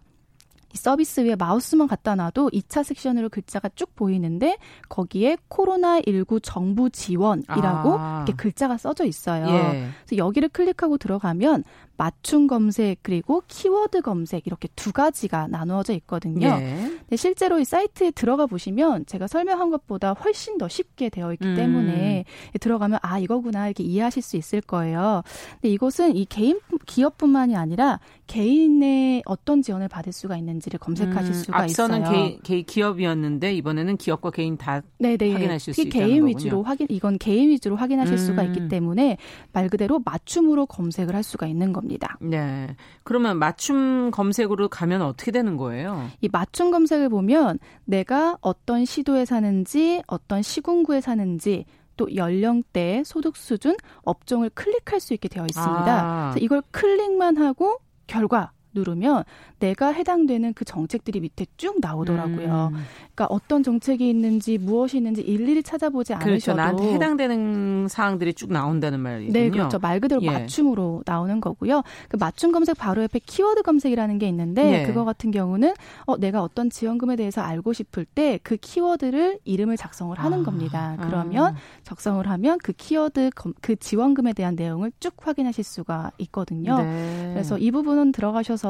이 서비스 위에 마우스만 갖다 놔도 2차 섹션으로 글자가 쭉 보이는데 거기에 코로나19 정부 지원이라고 이렇게 글자가 써져 있어요. 예. 그래서 여기를 클릭하고 들어가면 맞춤 검색 그리고 키워드 검색 이렇게 두 가지가 나누어져 있거든요. 예. 근데 실제로 이 사이트에 들어가 보시면 제가 설명한 것보다 훨씬 더 쉽게 되어 있기 때문에 들어가면 아 이거구나 이렇게 이해하실 수 있을 거예요. 근데 이곳은 이 개인 기업뿐만이 아니라 개인의 어떤 지원을 받을 수가 있는지 를 검색하실 수가 앞서는 있어요. 앞서는 기업이었는데 이번에는 기업과 개인 다 네네. 확인하실 수 있다는 거군요. 이건 개인 위주로 확인하실 수가 있기 때문에 말 그대로 맞춤으로 검색을 할 수가 있는 겁니다. 네. 그러면 맞춤 검색으로 가면 어떻게 되는 거예요? 이 맞춤 검색을 보면 내가 어떤 시도에 사는지 어떤 시군구에 사는지 또 연령대, 소득 수준, 업종을 클릭할 수 있게 되어 있습니다. 그래서 이걸 클릭만 하고 결과 누르면 내가 해당되는 그 정책들이 밑에 쭉 나오더라고요. 그러니까 어떤 정책이 있는지 무엇이 있는지 일일이 찾아보지 않으셔도. 그렇죠. 나한테 해당되는 사항들이 쭉 나온다는 말이군요. 네. 그렇죠. 말 그대로 예. 맞춤으로 나오는 거고요. 그 맞춤 검색 바로 옆에 키워드 검색이라는 게 있는데 예. 그거 같은 경우는 내가 어떤 지원금에 대해서 알고 싶을 때 그 키워드를 이름을 작성을 하는 겁니다. 그러면 작성을 하면 그 키워드 그 지원금에 대한 내용을 쭉 확인하실 수가 있거든요. 네. 그래서 이 부분은 들어가셔서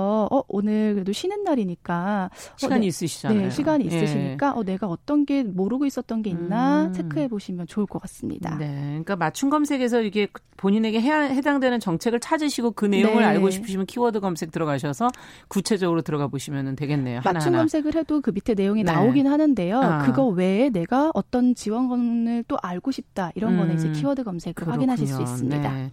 오늘 그래도 쉬는 날이니까 시간이 있으시잖아요. 네, 시간이 있으시니까 예. 내가 어떤 게 모르고 있었던 게 있나 체크해 보시면 좋을 것 같습니다. 네, 그러니까 맞춤 검색에서 이게 본인에게 해당되는 정책을 찾으시고 그 내용을 네. 알고 싶으시면 키워드 검색 들어가셔서 구체적으로 들어가 보시면 되겠네요. 맞춤 하나하나. 검색을 해도 그 밑에 내용이 네. 나오긴 하는데요. 그거 외에 내가 어떤 지원권을 또 알고 싶다 이런 거는 이제 키워드 검색을 그렇군요. 확인하실 수 있습니다. 네.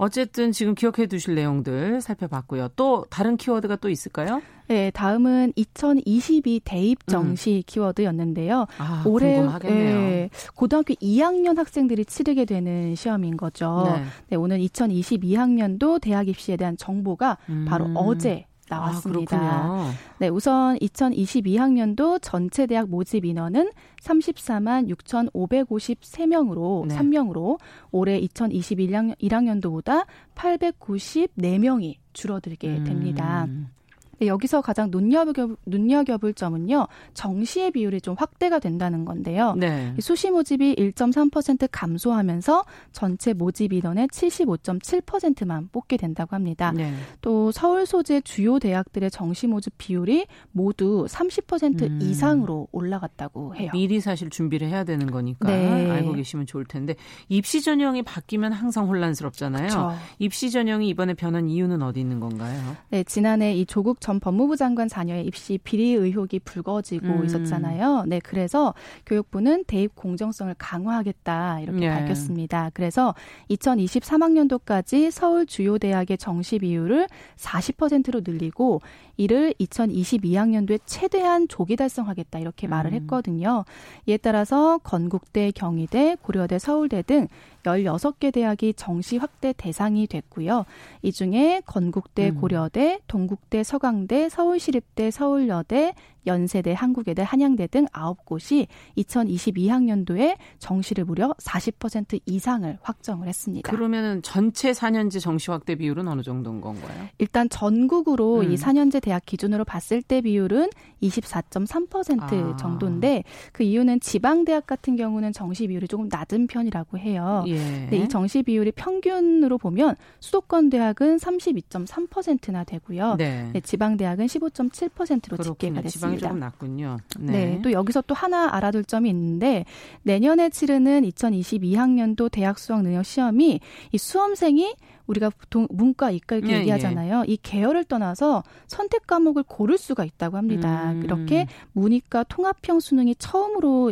어쨌든 지금 기억해 두실 내용들 살펴봤고요. 또 다른 키워드가 또 있을까요? 네, 다음은 2022 대입 정시 키워드였는데요. 올해 궁금하겠네요. 네, 고등학교 2학년 학생들이 치르게 되는 시험인 거죠. 네. 네, 오늘 2022학년도 대학 입시에 대한 정보가 바로 어제 나왔습니다. 네, 우선 2022학년도 전체 대학 모집 인원은 34만 6,553명으로 네. 3명으로 올해 2021학년도보다 894명이 줄어들게 됩니다. 네, 여기서 가장 눈여겨볼 점은요. 정시의 비율이 좀 확대가 된다는 건데요. 네. 수시 모집이 1.3% 감소하면서 전체 모집 인원의 75.7%만 뽑게 된다고 합니다. 네. 또 서울 소재 주요 대학들의 정시 모집 비율이 모두 30% 이상으로 올라갔다고 해요. 미리 사실 준비를 해야 되는 거니까 네. 알고 계시면 좋을 텐데 입시 전형이 바뀌면 항상 혼란스럽잖아요. 그쵸. 입시 전형이 이번에 변한 이유는 어디 있는 건가요? 네, 지난해 이 조국 전 법무부 장관 자녀의 입시 비리 의혹이 불거지고 있었잖아요. 네, 그래서 교육부는 대입 공정성을 강화하겠다 이렇게 예. 밝혔습니다. 그래서 2023학년도까지 서울 주요 대학의 정시 비율을 40%로 늘리고 이를 2022학년도에 최대한 조기 달성하겠다 이렇게 말을 했거든요. 이에 따라서 건국대, 경희대, 고려대, 서울대 등 16개 대학이 정시 확대 대상이 됐고요. 이 중에 건국대, 고려대, 동국대, 서강대, 서울시립대, 서울여대, 연세대, 한국외대, 한양대 등 9곳이 2022학년도에 정시를 무려 40% 이상을 확정을 했습니다. 그러면 전체 4년제 정시 확대 비율은 어느 정도인 건가요? 일단 전국으로 이 4년제 대학 기준으로 봤을 때 비율은 24.3% 정도인데, 그 이유는 지방대학 같은 경우는 정시 비율이 조금 낮은 편이라고 해요. 예. 근데 이 정시 비율이 평균으로 보면 수도권 대학은 32.3%나 되고요. 네. 네, 지방대학은 15.7%로 그렇군요. 집계가 됐습니다. 지방이 조금 낮군요. 네. 네, 또 여기서 또 하나 알아둘 점이 있는데, 내년에 치르는 2022학년도 대학 수학 능력 시험이 이 수험생이 우리가 보통 문과, 이과 이렇게 얘기하잖아요. 이 계열을 떠나서 선택 과목을 고를 수가 있다고 합니다. 이렇게 문이과 통합형 수능이 처음으로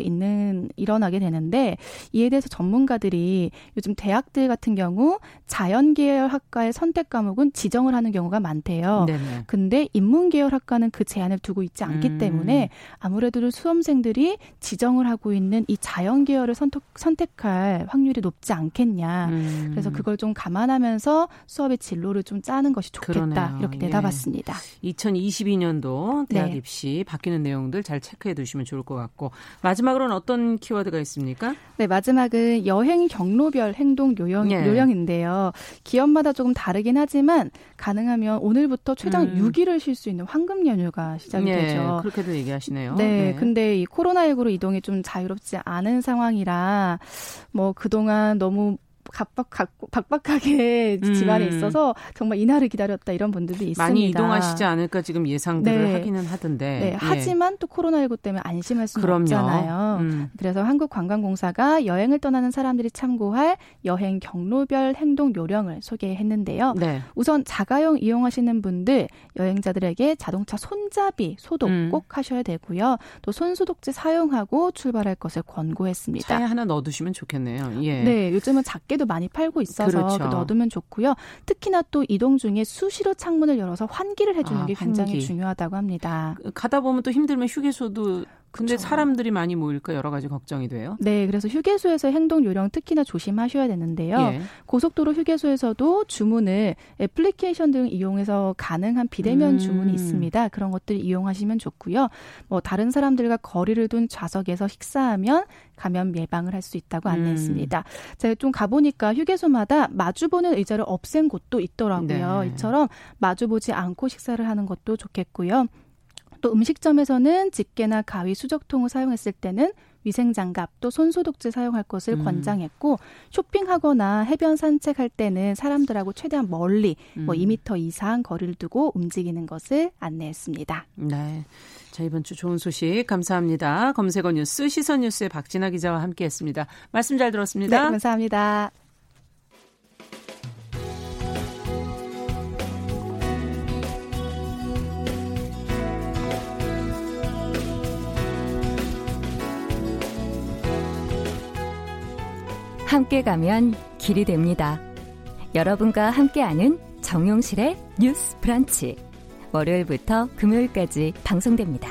일어나게 되는데, 이에 대해서 전문가들이 요즘 대학들 같은 경우 자연계열 학과의 선택 과목은 지정을 하는 경우가 많대요. 네네. 근데 인문계열 학과는 그 제한을 두고 있지 않기 때문에 아무래도 수험생들이 지정을 하고 있는 이 자연계열을 선택할 확률이 높지 않겠냐. 그래서 그걸 좀 감안하면서 수업의 진로를 좀 짜는 것이 좋겠다. 그러네요. 이렇게 내다봤습니다. 예. 2022년도 대학 입시 바뀌는 내용들 잘 체크해 두시면 좋을 것 같고, 마지막으로는 어떤 키워드가 있습니까? 네, 마지막은 여행 경로별 행동 요령인데요. 기업마다 조금 다르긴 하지만 가능하면 오늘부터 최장 6일을 쉴 수 있는 황금 연휴가 시작이 되죠. 그렇게도 얘기하시네요. 네, 근데 이 코로나19로 이동이 좀 자유롭지 않은 상황이라 그동안 너무 박박하게 집안에 있어서 정말 이날을 기다렸다 이런 분들도 있습니다. 많이 이동하시지 않을까 지금 예상들을 하기는 하던데. 네. 하지만 또 코로나19 때문에 안심할 수는 없잖아요. 그래서 한국관광공사가 여행을 떠나는 사람들이 참고할 여행 경로별 행동 요령을 소개했는데요. 네. 우선 자가용 이용하시는 분들, 여행자들에게 자동차 손잡이 소독 꼭 하셔야 되고요. 또 손소독제 사용하고 출발할 것을 권고했습니다. 차에 하나 넣어두시면 좋겠네요. 예. 네. 요즘은 작게 도 많이 팔고 있어서 넣어두면 좋고요. 특히나 또 이동 중에 수시로 창문을 열어서 환기를 해주는 게 굉장히 중요하다고 합니다. 가다 보면 또 힘들면 휴게소도. 근데 사람들이 많이 모일까 여러 가지 걱정이 돼요. 네. 그래서 휴게소에서 행동 요령 특히나 조심하셔야 되는데요. 예. 고속도로 휴게소에서도 주문을 애플리케이션 등 이용해서 가능한 비대면 주문이 있습니다. 그런 것들 이용하시면 좋고요. 다른 사람들과 거리를 둔 좌석에서 식사하면 감염 예방을 할 수 있다고 안내했습니다. 제가 좀 가보니까 휴게소마다 마주보는 의자를 없앤 곳도 있더라고요. 네. 이처럼 마주보지 않고 식사를 하는 것도 좋겠고요. 또 음식점에서는 집게나 가위, 수저통을 사용했을 때는 위생장갑, 또 손소독제 사용할 것을 권장했고, 쇼핑하거나 해변 산책할 때는 사람들하고 최대한 멀리 2m 이상 거리를 두고 움직이는 것을 안내했습니다. 네, 자, 이번 주 좋은 소식 감사합니다. 검색어 뉴스 시선 뉴스의 박진아 기자와 함께했습니다. 말씀 잘 들었습니다. 네, 감사합니다. 함께 가면 길이 됩니다. 여러분과 함께하는 정용실의 뉴스 브런치. 월요일부터 금요일까지 방송됩니다.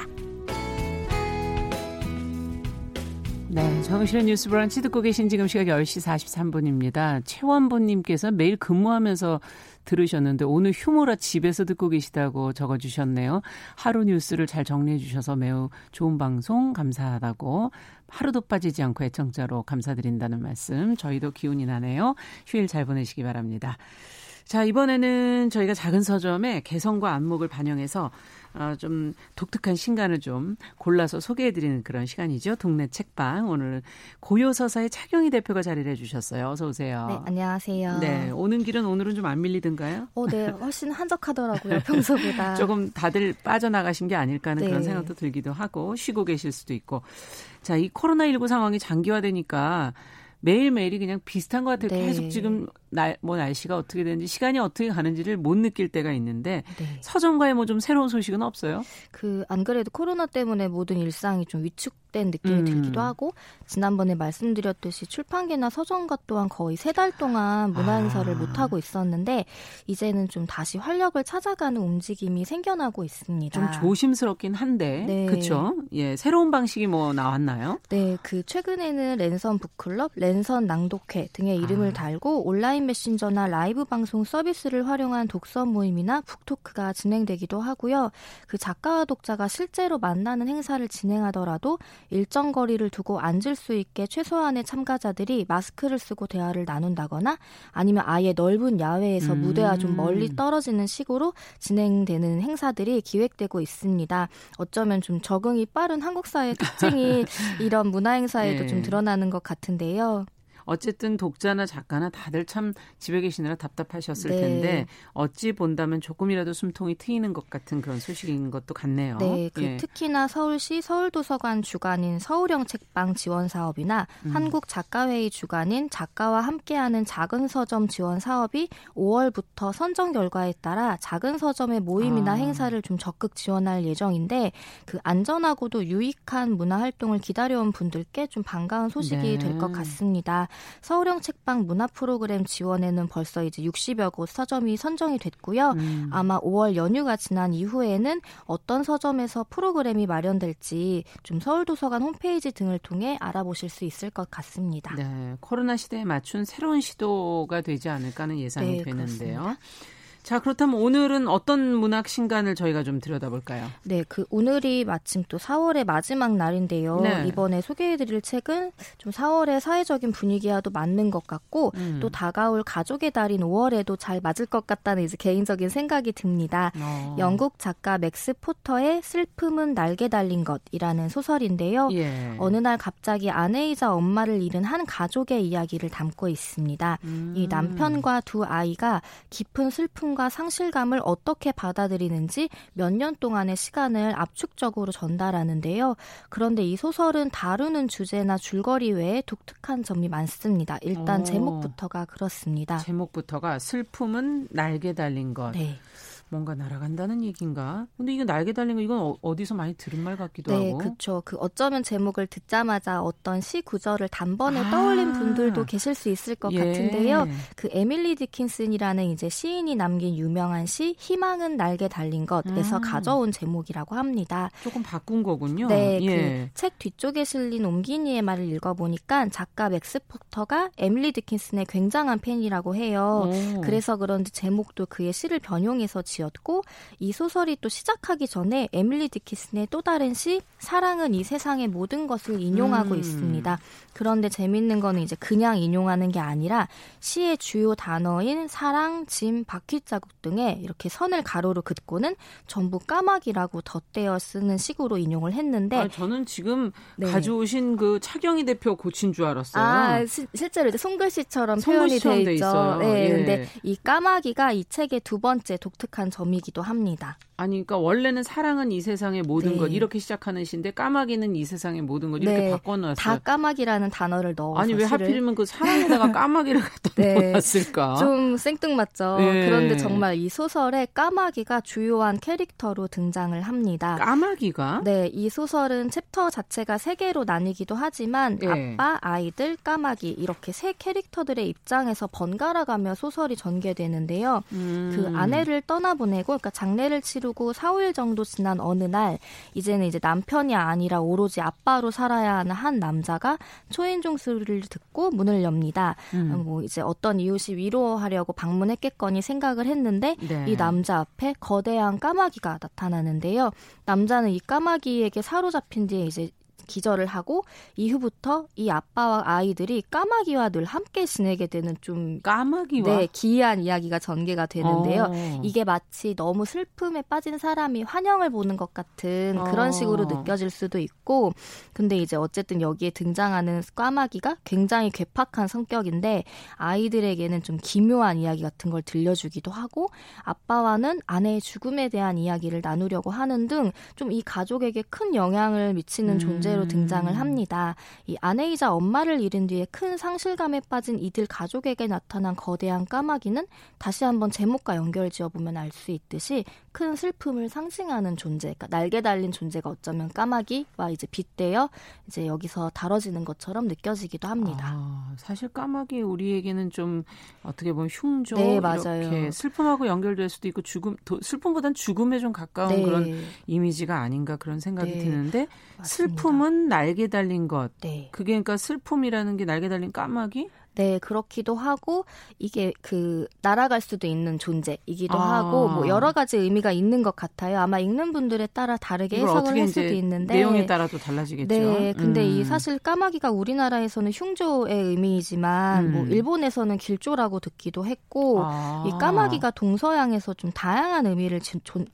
네, 정용실의 뉴스 브런치 듣고 계신 지금 시각 10시 43분입니다. 최원보님께서 매일 근무하면서 들으셨는데 오늘 휴무라 집에서 듣고 계시다고 적어주셨네요. 하루 뉴스를 잘 정리해 주셔서 매우 좋은 방송 감사하다고, 하루도 빠지지 않고 애청자로 감사드린다는 말씀, 저희도 기운이 나네요. 휴일 잘 보내시기 바랍니다. 자, 이번에는 저희가 작은 서점의 개성과 안목을 반영해서 좀 독특한 신간을 좀 골라서 소개해드리는 그런 시간이죠. 동네 책방. 오늘 고요서사의 차경희 대표가 자리를 해주셨어요. 어서 오세요. 네, 안녕하세요. 네, 오는 길은 오늘은 좀 안 밀리던가요? 네, 훨씬 한적하더라고요. 평소보다. 조금 다들 빠져나가신 게 아닐까 하는 그런 생각도 들기도 하고, 쉬고 계실 수도 있고. 자, 이 코로나19 상황이 장기화되니까 매일매일이 그냥 비슷한 것 같아요. 계속 지금 날씨가 어떻게 되는지, 시간이 어떻게 가는지를 못 느낄 때가 있는데, 서점가에 좀 새로운 소식은 없어요? 안 그래도 코로나 때문에 모든 일상이 좀 위축 왜곡된 느낌이 들기도 하고, 지난번에 말씀드렸듯이 출판계나 서점가 또한 거의 3달 동안 문화인사를 못하고 있었는데 이제는 좀 다시 활력을 찾아가는 움직임이 생겨나고 있습니다. 좀 조심스럽긴 한데, 네. 그렇죠? 예, 새로운 방식이 뭐 나왔나요? 네, 그 최근에는 랜선 북클럽, 랜선 낭독회 등의 이름을 달고 온라인 메신저나 라이브 방송 서비스를 활용한 독서 모임이나 북토크가 진행되기도 하고요. 그 작가와 독자가 실제로 만나는 행사를 진행하더라도 일정 거리를 두고 앉을 수 있게 최소한의 참가자들이 마스크를 쓰고 대화를 나눈다거나 아니면 아예 넓은 야외에서 무대와 좀 멀리 떨어지는 식으로 진행되는 행사들이 기획되고 있습니다. 어쩌면 좀 적응이 빠른 한국 사회의 특징이 이런 문화 행사에도 네. 좀 드러나는 것 같은데요. 어쨌든 독자나 작가나 다들 참 집에 계시느라 답답하셨을 네. 텐데 어찌 본다면 조금이라도 숨통이 트이는 것 같은 그런 소식인 것도 같네요. 네, 그 예. 특히나 서울시 서울도서관 주관인 서울형 책방 지원 사업이나 한국작가회의 주관인 작가와 함께하는 작은 서점 지원 사업이 5월부터 선정 결과에 따라 작은 서점의 모임이나 행사를 좀 적극 지원할 예정인데 그 안전하고도 유익한 문화활동을 기다려온 분들께 좀 반가운 소식이 네. 될 것 같습니다. 서울형 책방 문화 프로그램 지원에는 벌써 이제 60여 곳 서점이 선정이 됐고요. 아마 5월 연휴가 지난 이후에는 어떤 서점에서 프로그램이 마련될지 좀 서울도서관 홈페이지 등을 통해 알아보실 수 있을 것 같습니다. 네, 코로나 시대에 맞춘 새로운 시도가 되지 않을까 하는 예상이 네, 되는데요. 그렇습니다. 자, 그렇다면 오늘은 어떤 문학 신간을 저희가 좀 들여다볼까요? 네, 그 오늘이 마침 또 4월의 마지막 날인데요. 네. 이번에 소개해드릴 책은 좀 4월의 사회적인 분위기와도 맞는 것 같고 또 다가올 가족의 달인 5월에도 잘 맞을 것 같다는 이제 개인적인 생각이 듭니다. 영국 작가 맥스 포터의 슬픔은 날개 달린 것이라는 소설인데요. 예. 어느 날 갑자기 아내이자 엄마를 잃은 한 가족의 이야기를 담고 있습니다. 이 남편과 두 아이가 깊은 슬픔 과 상실감을 어떻게 받아들이는지 몇 년 동안의 시간을 압축적으로 전달하는데요. 그런데 이 소설은 다루는 주제나 줄거리 외에 독특한 점이 많습니다. 일단 제목부터가 그렇습니다. 제목부터가 슬픔은 날개 달린 것. 네. 뭔가 날아간다는 얘기인가? 근데 이거 날개 달린 거 이건 어디서 많이 들은 말 같기도 네, 하고. 네, 그렇죠. 그 어쩌면 제목을 듣자마자 어떤 시 구절을 단번에 떠올린 분들도 계실 수 있을 것 예. 같은데요. 그 에밀리 디킨슨이라는 이제 시인이 남긴 유명한 시 희망은 날개 달린 것에서 가져온 제목이라고 합니다. 조금 바꾼 거군요. 네, 예. 그 책 뒤쪽에 실린 옴기니의 말을 읽어보니까 작가 맥스 포터가 에밀리 디킨슨의 굉장한 팬이라고 해요. 그래서 그런지 제목도 그의 시를 변용해서 지었고 이 소설이 또 시작하기 전에 에밀리 디킨슨의 또 다른 시 사랑은 이 세상의 모든 것을 인용하고 있습니다. 그런데 재밌는 거는 이제 그냥 인용하는 게 아니라 시의 주요 단어인 사랑, 짐, 바퀴 자국 등에 이렇게 선을 가로로 긋고는 전부 까마귀라고 덧대어 쓰는 식으로 인용을 했는데 저는 지금 네. 가져오신 그 차경희 대표 고친 줄 알았어요. 실제로 이제 손글씨처럼 표현이 돼 있죠. 네, 예. 근데 이 까마귀가 이 책의 두 번째 독특한 점이기도 합니다. 아니, 그러니까 원래는 사랑은 이 세상의 모든 네. 것 이렇게 시작하는 시인데 까마귀는 이 세상의 모든 것 이렇게 네. 바꿔놨어요. 다 까마귀라는 단어를 넣어서 아니, 왜 하필이면 그 사랑에다가 까마귀를 갖다 넣어놨을까? 네. 좀 생뚱맞죠. 네. 그런데 정말 이 소설에 까마귀가 주요한 캐릭터로 등장을 합니다. 까마귀가? 네, 이 소설은 챕터 자체가 3개로 나뉘기도 하지만 네. 아빠, 아이들, 까마귀 이렇게 3 캐릭터들의 입장에서 번갈아가며 소설이 전개되는데요. 그 아내를 떠나보내고 그러니까 장례를 치르고 4~5일 정도 지난 어느 날 이제는 이제 남편이 아니라 오로지 아빠로 살아야 하는 한 남자가 초인종 소리를 듣고 문을 엽니다. 뭐 이제 어떤 이웃이 위로하려고 방문했겠거니 생각을 했는데 네. 이 남자 앞에 거대한 까마귀가 나타나는데요. 남자는 이 까마귀에게 사로잡힌 뒤에 이제 기절을 하고 이후부터 이 아빠와 아이들이 까마귀와 늘 함께 지내게 되는 좀 까마귀와 네, 기이한 이야기가 전개가 되는데요. 이게 마치 너무 슬픔에 빠진 사람이 환영을 보는 것 같은 그런 식으로 느껴질 수도 있고 근데 이제 어쨌든 여기에 등장하는 까마귀가 굉장히 괴팍한 성격인데 아이들에게는 좀 기묘한 이야기 같은 걸 들려주기도 하고 아빠와는 아내의 죽음에 대한 이야기를 나누려고 하는 등 좀 이 가족에게 큰 영향을 미치는 존재 주제로 등장을 합니다. 이 아내이자 엄마를 잃은 뒤에 큰 상실감에 빠진 이들 가족에게 나타난 거대한 까마귀는 다시 한번 제목과 연결 지어보면 알 수 있듯이 큰 슬픔을 상징하는 존재, 그러니까 날개 달린 존재가 어쩌면 까마귀와 이제 빗대어 이제 여기서 다뤄지는 것처럼 느껴지기도 합니다. 아, 사실 까마귀 우리에게는 좀 어떻게 보면 흉조, 네, 이렇게 슬픔하고 연결될 수도 있고 죽음, 슬픔보단 죽음에 좀 가까운 네. 그런 이미지가 아닌가 그런 생각이 네. 드는데 맞습니다. 슬픔은 날개 달린 것. 네. 그게 그러니까 슬픔이라는 게 날개 달린 까마귀? 네, 그렇기도 하고 이게 그 날아갈 수도 있는 존재이기도 하고 뭐 여러 가지 의미가 있는 것 같아요. 아마 읽는 분들에 따라 다르게 해석을 할 수도 있는데 내용에 따라 또 달라지겠죠. 네, 근데 이 사실 까마귀가 우리나라에서는 흉조의 의미이지만 뭐 일본에서는 길조라고 듣기도 했고 이 까마귀가 동서양에서 좀 다양한 의미를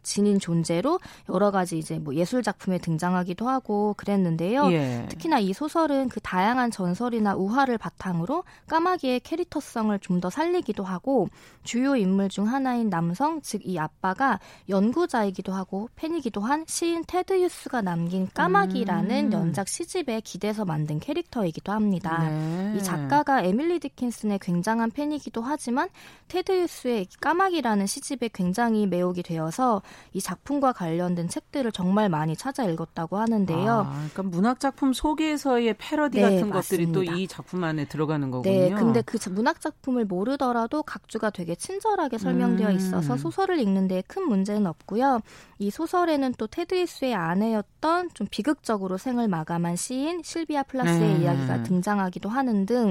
지닌 존재로 여러 가지 이제 뭐 예술 작품에 등장하기도 하고 그랬는데요. 예. 특히나 이 소설은 그 다양한 전설이나 우화를 바탕으로 까마귀의 캐릭터성을 좀 더 살리기도 하고 주요 인물 중 하나인 남성, 즉 이 아빠가 연구자이기도 하고 팬이기도 한 시인 테드 휴스가 남긴 까마귀라는 연작 시집에 기대서 만든 캐릭터이기도 합니다. 네. 이 작가가 에밀리 디킨슨의 굉장한 팬이기도 하지만 테드 휴스의 까마귀라는 시집에 굉장히 매혹이 되어서 이 작품과 관련된 책들을 정말 많이 찾아 읽었다고 하는데요. 아, 그러니까 문학 작품 속에서의 패러디 네, 같은 맞습니다. 것들이 또 이 작품 안에 들어가는 거고. 네, 근데 그 문학 작품을 모르더라도 각주가 되게 친절하게 설명되어 있어서 소설을 읽는 데에 큰 문제는 없고요. 이 소설에는 또 테드 휴스의 아내였던 좀 비극적으로 생을 마감한 시인 실비아 플라스의 이야기가 등장하기도 하는 등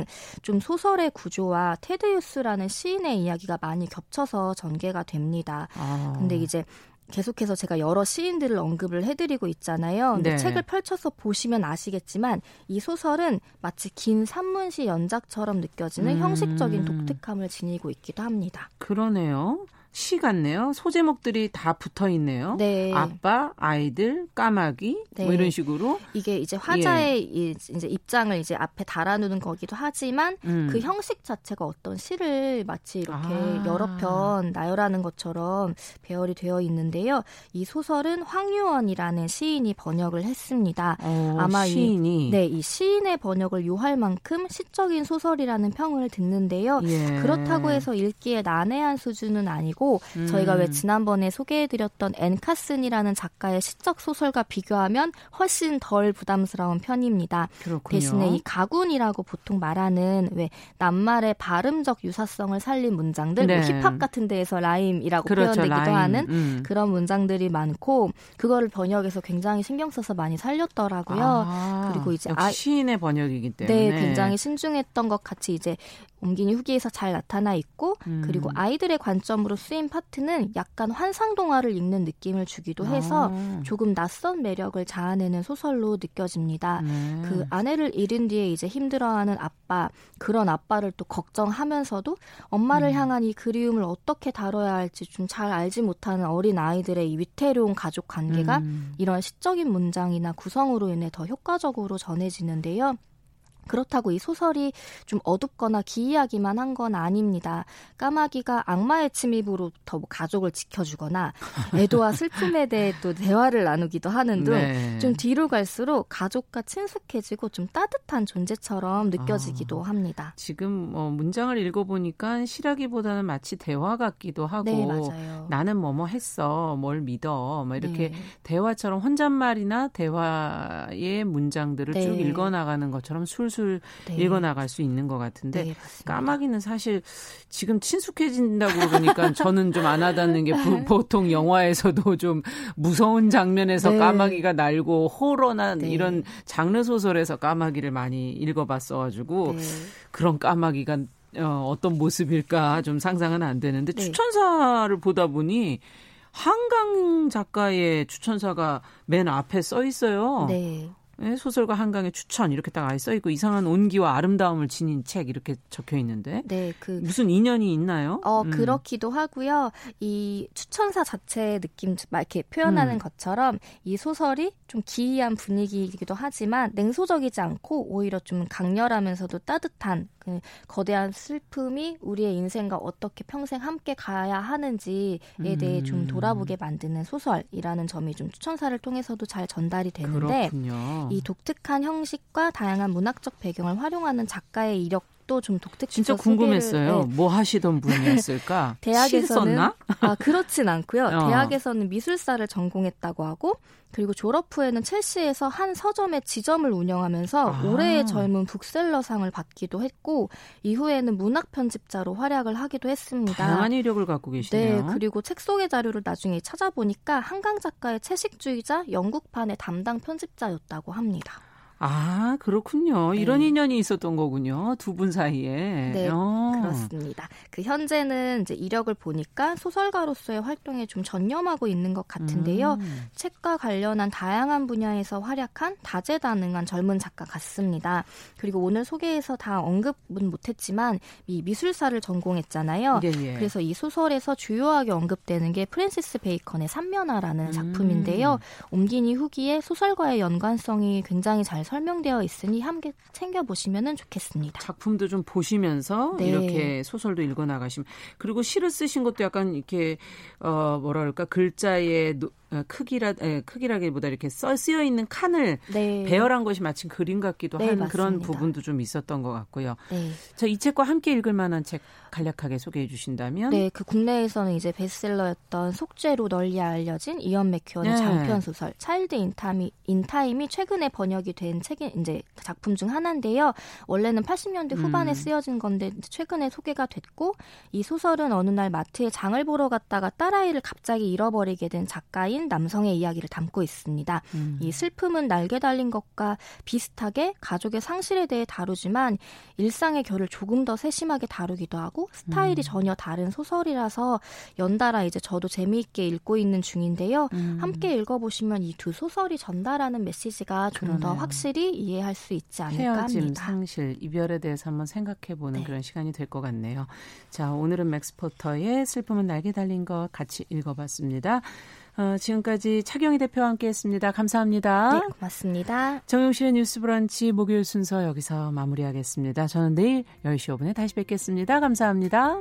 좀 소설의 구조와 테드 휴스라는 시인의 이야기가 많이 겹쳐서 전개가 됩니다. 근데 이제 계속해서 제가 여러 시인들을 언급을 해드리고 있잖아요. 근데 네. 책을 펼쳐서 보시면 아시겠지만 이 소설은 마치 긴 산문시 연작처럼 느껴지는 형식적인 독특함을 지니고 있기도 합니다. 그러네요. 시 같네요. 소제목들이 다 붙어 있네요. 네. 아빠, 아이들, 까마귀 네. 뭐 이런 식으로 이게 이제 화자의 예. 이제 입장을 이제 앞에 달아놓는 거기도 하지만 그 형식 자체가 어떤 시를 마치 이렇게 여러 편 나열하는 것처럼 배열이 되어 있는데요. 이 소설은 황유원이라는 시인이 번역을 했습니다. 아마 시인이 이 시인의 번역을 요할 만큼 시적인 소설이라는 평을 듣는데요. 예. 그렇다고 해서 읽기에 난해한 수준은 아니고. 저희가 왜 지난번에 소개해드렸던 앤 카슨이라는 작가의 시적 소설과 비교하면 훨씬 덜 부담스러운 편입니다. 그렇군요. 대신에 이 가군이라고 보통 말하는 왜 낱말의 발음적 유사성을 살린 문장들, 네. 뭐 힙합 같은 데에서 라임이라고 그렇죠, 표현되기도 라임. 하는 그런 문장들이 많고 그거를 번역해서 굉장히 신경 써서 많이 살렸더라고요. 그리고 이제 시인의 번역이기 때문에 네, 굉장히 신중했던 것 같이 이제 옮긴 후기에서 잘 나타나 있고 그리고 아이들의 관점으로 쓰인 파트는 약간 환상동화를 읽는 느낌을 주기도 해서 조금 낯선 매력을 자아내는 소설로 느껴집니다. 그 아내를 잃은 뒤에 이제 힘들어하는 아빠, 그런 아빠를 또 걱정하면서도 엄마를 향한 이 그리움을 어떻게 다뤄야 할지 좀 잘 알지 못하는 어린 아이들의 이 위태로운 가족 관계가 이런 시적인 문장이나 구성으로 인해 더 효과적으로 전해지는데요. 그렇다고 이 소설이 좀 어둡거나 기이하기만 한 건 아닙니다. 까마귀가 악마의 침입으로부터 뭐 가족을 지켜주거나 애도와 슬픔에 대해 또 대화를 나누기도 하는 등 좀 뒤로 갈수록 가족과 친숙해지고 좀 따뜻한 존재처럼 느껴지기도 합니다. 지금 문장을 읽어보니까 시라기보다는 마치 대화 같기도 하고 네, 맞아요. 나는 뭐뭐 했어, 뭘 믿어 막 이렇게 네. 대화처럼 혼잣말이나 대화의 문장들을 네. 쭉 읽어나가는 것처럼 술술 네. 읽어나갈 수 있는 것 같은데 네, 까마귀는 사실 지금 친숙해진다고 그러니까 저는 좀 안 하다는 게 보통 영화에서도 좀 무서운 장면에서 네. 까마귀가 날고 호러나 네. 이런 장르 소설에서 까마귀를 많이 읽어봤어가지고 네. 그런 까마귀가 어떤 모습일까 좀 상상은 안 되는데 네. 추천사를 보다 보니 한강 작가의 추천사가 맨 앞에 써 있어요. 네. 소설과 한강의 추천 이렇게 딱 아예 써있고 이상한 온기와 아름다움을 지닌 책 이렇게 적혀있는데 네, 무슨 인연이 있나요? 그렇기도 하고요. 이 추천사 자체의 느낌 막 이렇게 표현하는 것처럼 이 소설이 좀 기이한 분위기이기도 하지만 냉소적이지 않고 오히려 좀 강렬하면서도 따뜻한 그 거대한 슬픔이 우리의 인생과 어떻게 평생 함께 가야 하는지에 대해 좀 돌아보게 만드는 소설이라는 점이 좀 추천사를 통해서도 잘 전달이 되는데 그렇군요. 이 독특한 형식과 다양한 문학적 배경을 활용하는 작가의 이력 또 좀 독특해서 진짜 궁금했어요. 네. 뭐 하시던 분이었을까? 대학에서는 썼나? 아, 그렇진 않고요. 대학에서는 미술사를 전공했다고 하고 그리고 졸업 후에는 첼시에서 한 서점의 지점을 운영하면서 올해의 젊은 북셀러상을 받기도 했고 이후에는 문학 편집자로 활약을 하기도 했습니다. 다양한 이력을 갖고 계시네요. 네, 그리고 책 소개 자료를 나중에 찾아보니까 한강 작가의 채식주의자 영국판의 담당 편집자였다고 합니다. 아, 그렇군요. 네. 이런 인연이 있었던 거군요. 두 분 사이에. 네, 그렇습니다. 그 현재는 이제 이력을 보니까 소설가로서의 활동에 좀 전념하고 있는 것 같은데요. 책과 관련한 다양한 분야에서 활약한 다재다능한 젊은 작가 같습니다. 그리고 오늘 소개에서 다 언급은 못했지만 이 미술사를 전공했잖아요. 예, 예. 그래서 이 소설에서 주요하게 언급되는 게 프랜시스 베이컨의 삼면화라는 작품인데요. 옮기니 후기에 소설과의 연관성이 굉장히 잘 설명되어 있으니 함께 챙겨보시면 좋겠습니다. 작품도 좀 보시면서 네. 이렇게 소설도 읽어나가시면 그리고 시를 쓰신 것도 약간 이렇게 뭐랄까 글자의 크기라기보다 이렇게 쓰여 있는 칸을 네. 배열한 것이 마침 그림 같기도 네, 한 맞습니다. 그런 부분도 좀 있었던 것 같고요. 네. 자, 이 책과 함께 읽을 만한 책 간략하게 소개해 주신다면? 네, 그 국내에서는 이제 베스트셀러였던 속죄로 널리 알려진 이언 맥큐언의 네. 장편 소설 차일드 인타임이 최근에 번역이 된 책이 이제 작품 중 하나인데요. 원래는 80년대 후반에 쓰여진 건데 최근에 소개가 됐고 이 소설은 어느 날 마트에 장을 보러 갔다가 딸아이를 갑자기 잃어버리게 된 작가인 남성의 이야기를 담고 있습니다. 이 슬픔은 날개 달린 것과 비슷하게 가족의 상실에 대해 다루지만 일상의 결을 조금 더 세심하게 다루기도 하고 스타일이 전혀 다른 소설이라서 연달아 이제 저도 재미있게 읽고 있는 중인데요. 함께 읽어보시면 이 두 소설이 전달하는 메시지가 좀 더 확실히 이해할 수 있지 않을까 헤어짐, 합니다. 상실, 이별에 대해서 한번 생각해보는 네. 그런 시간이 될 것 같네요. 자, 오늘은 맥스포터의 슬픔은 날개 달린 것 같이 읽어봤습니다. 지금까지 차경희 대표와 함께했습니다. 감사합니다. 네, 고맙습니다. 정용실의 뉴스브런치 목요일 순서 여기서 마무리하겠습니다. 저는 내일 10시 5분에 다시 뵙겠습니다. 감사합니다.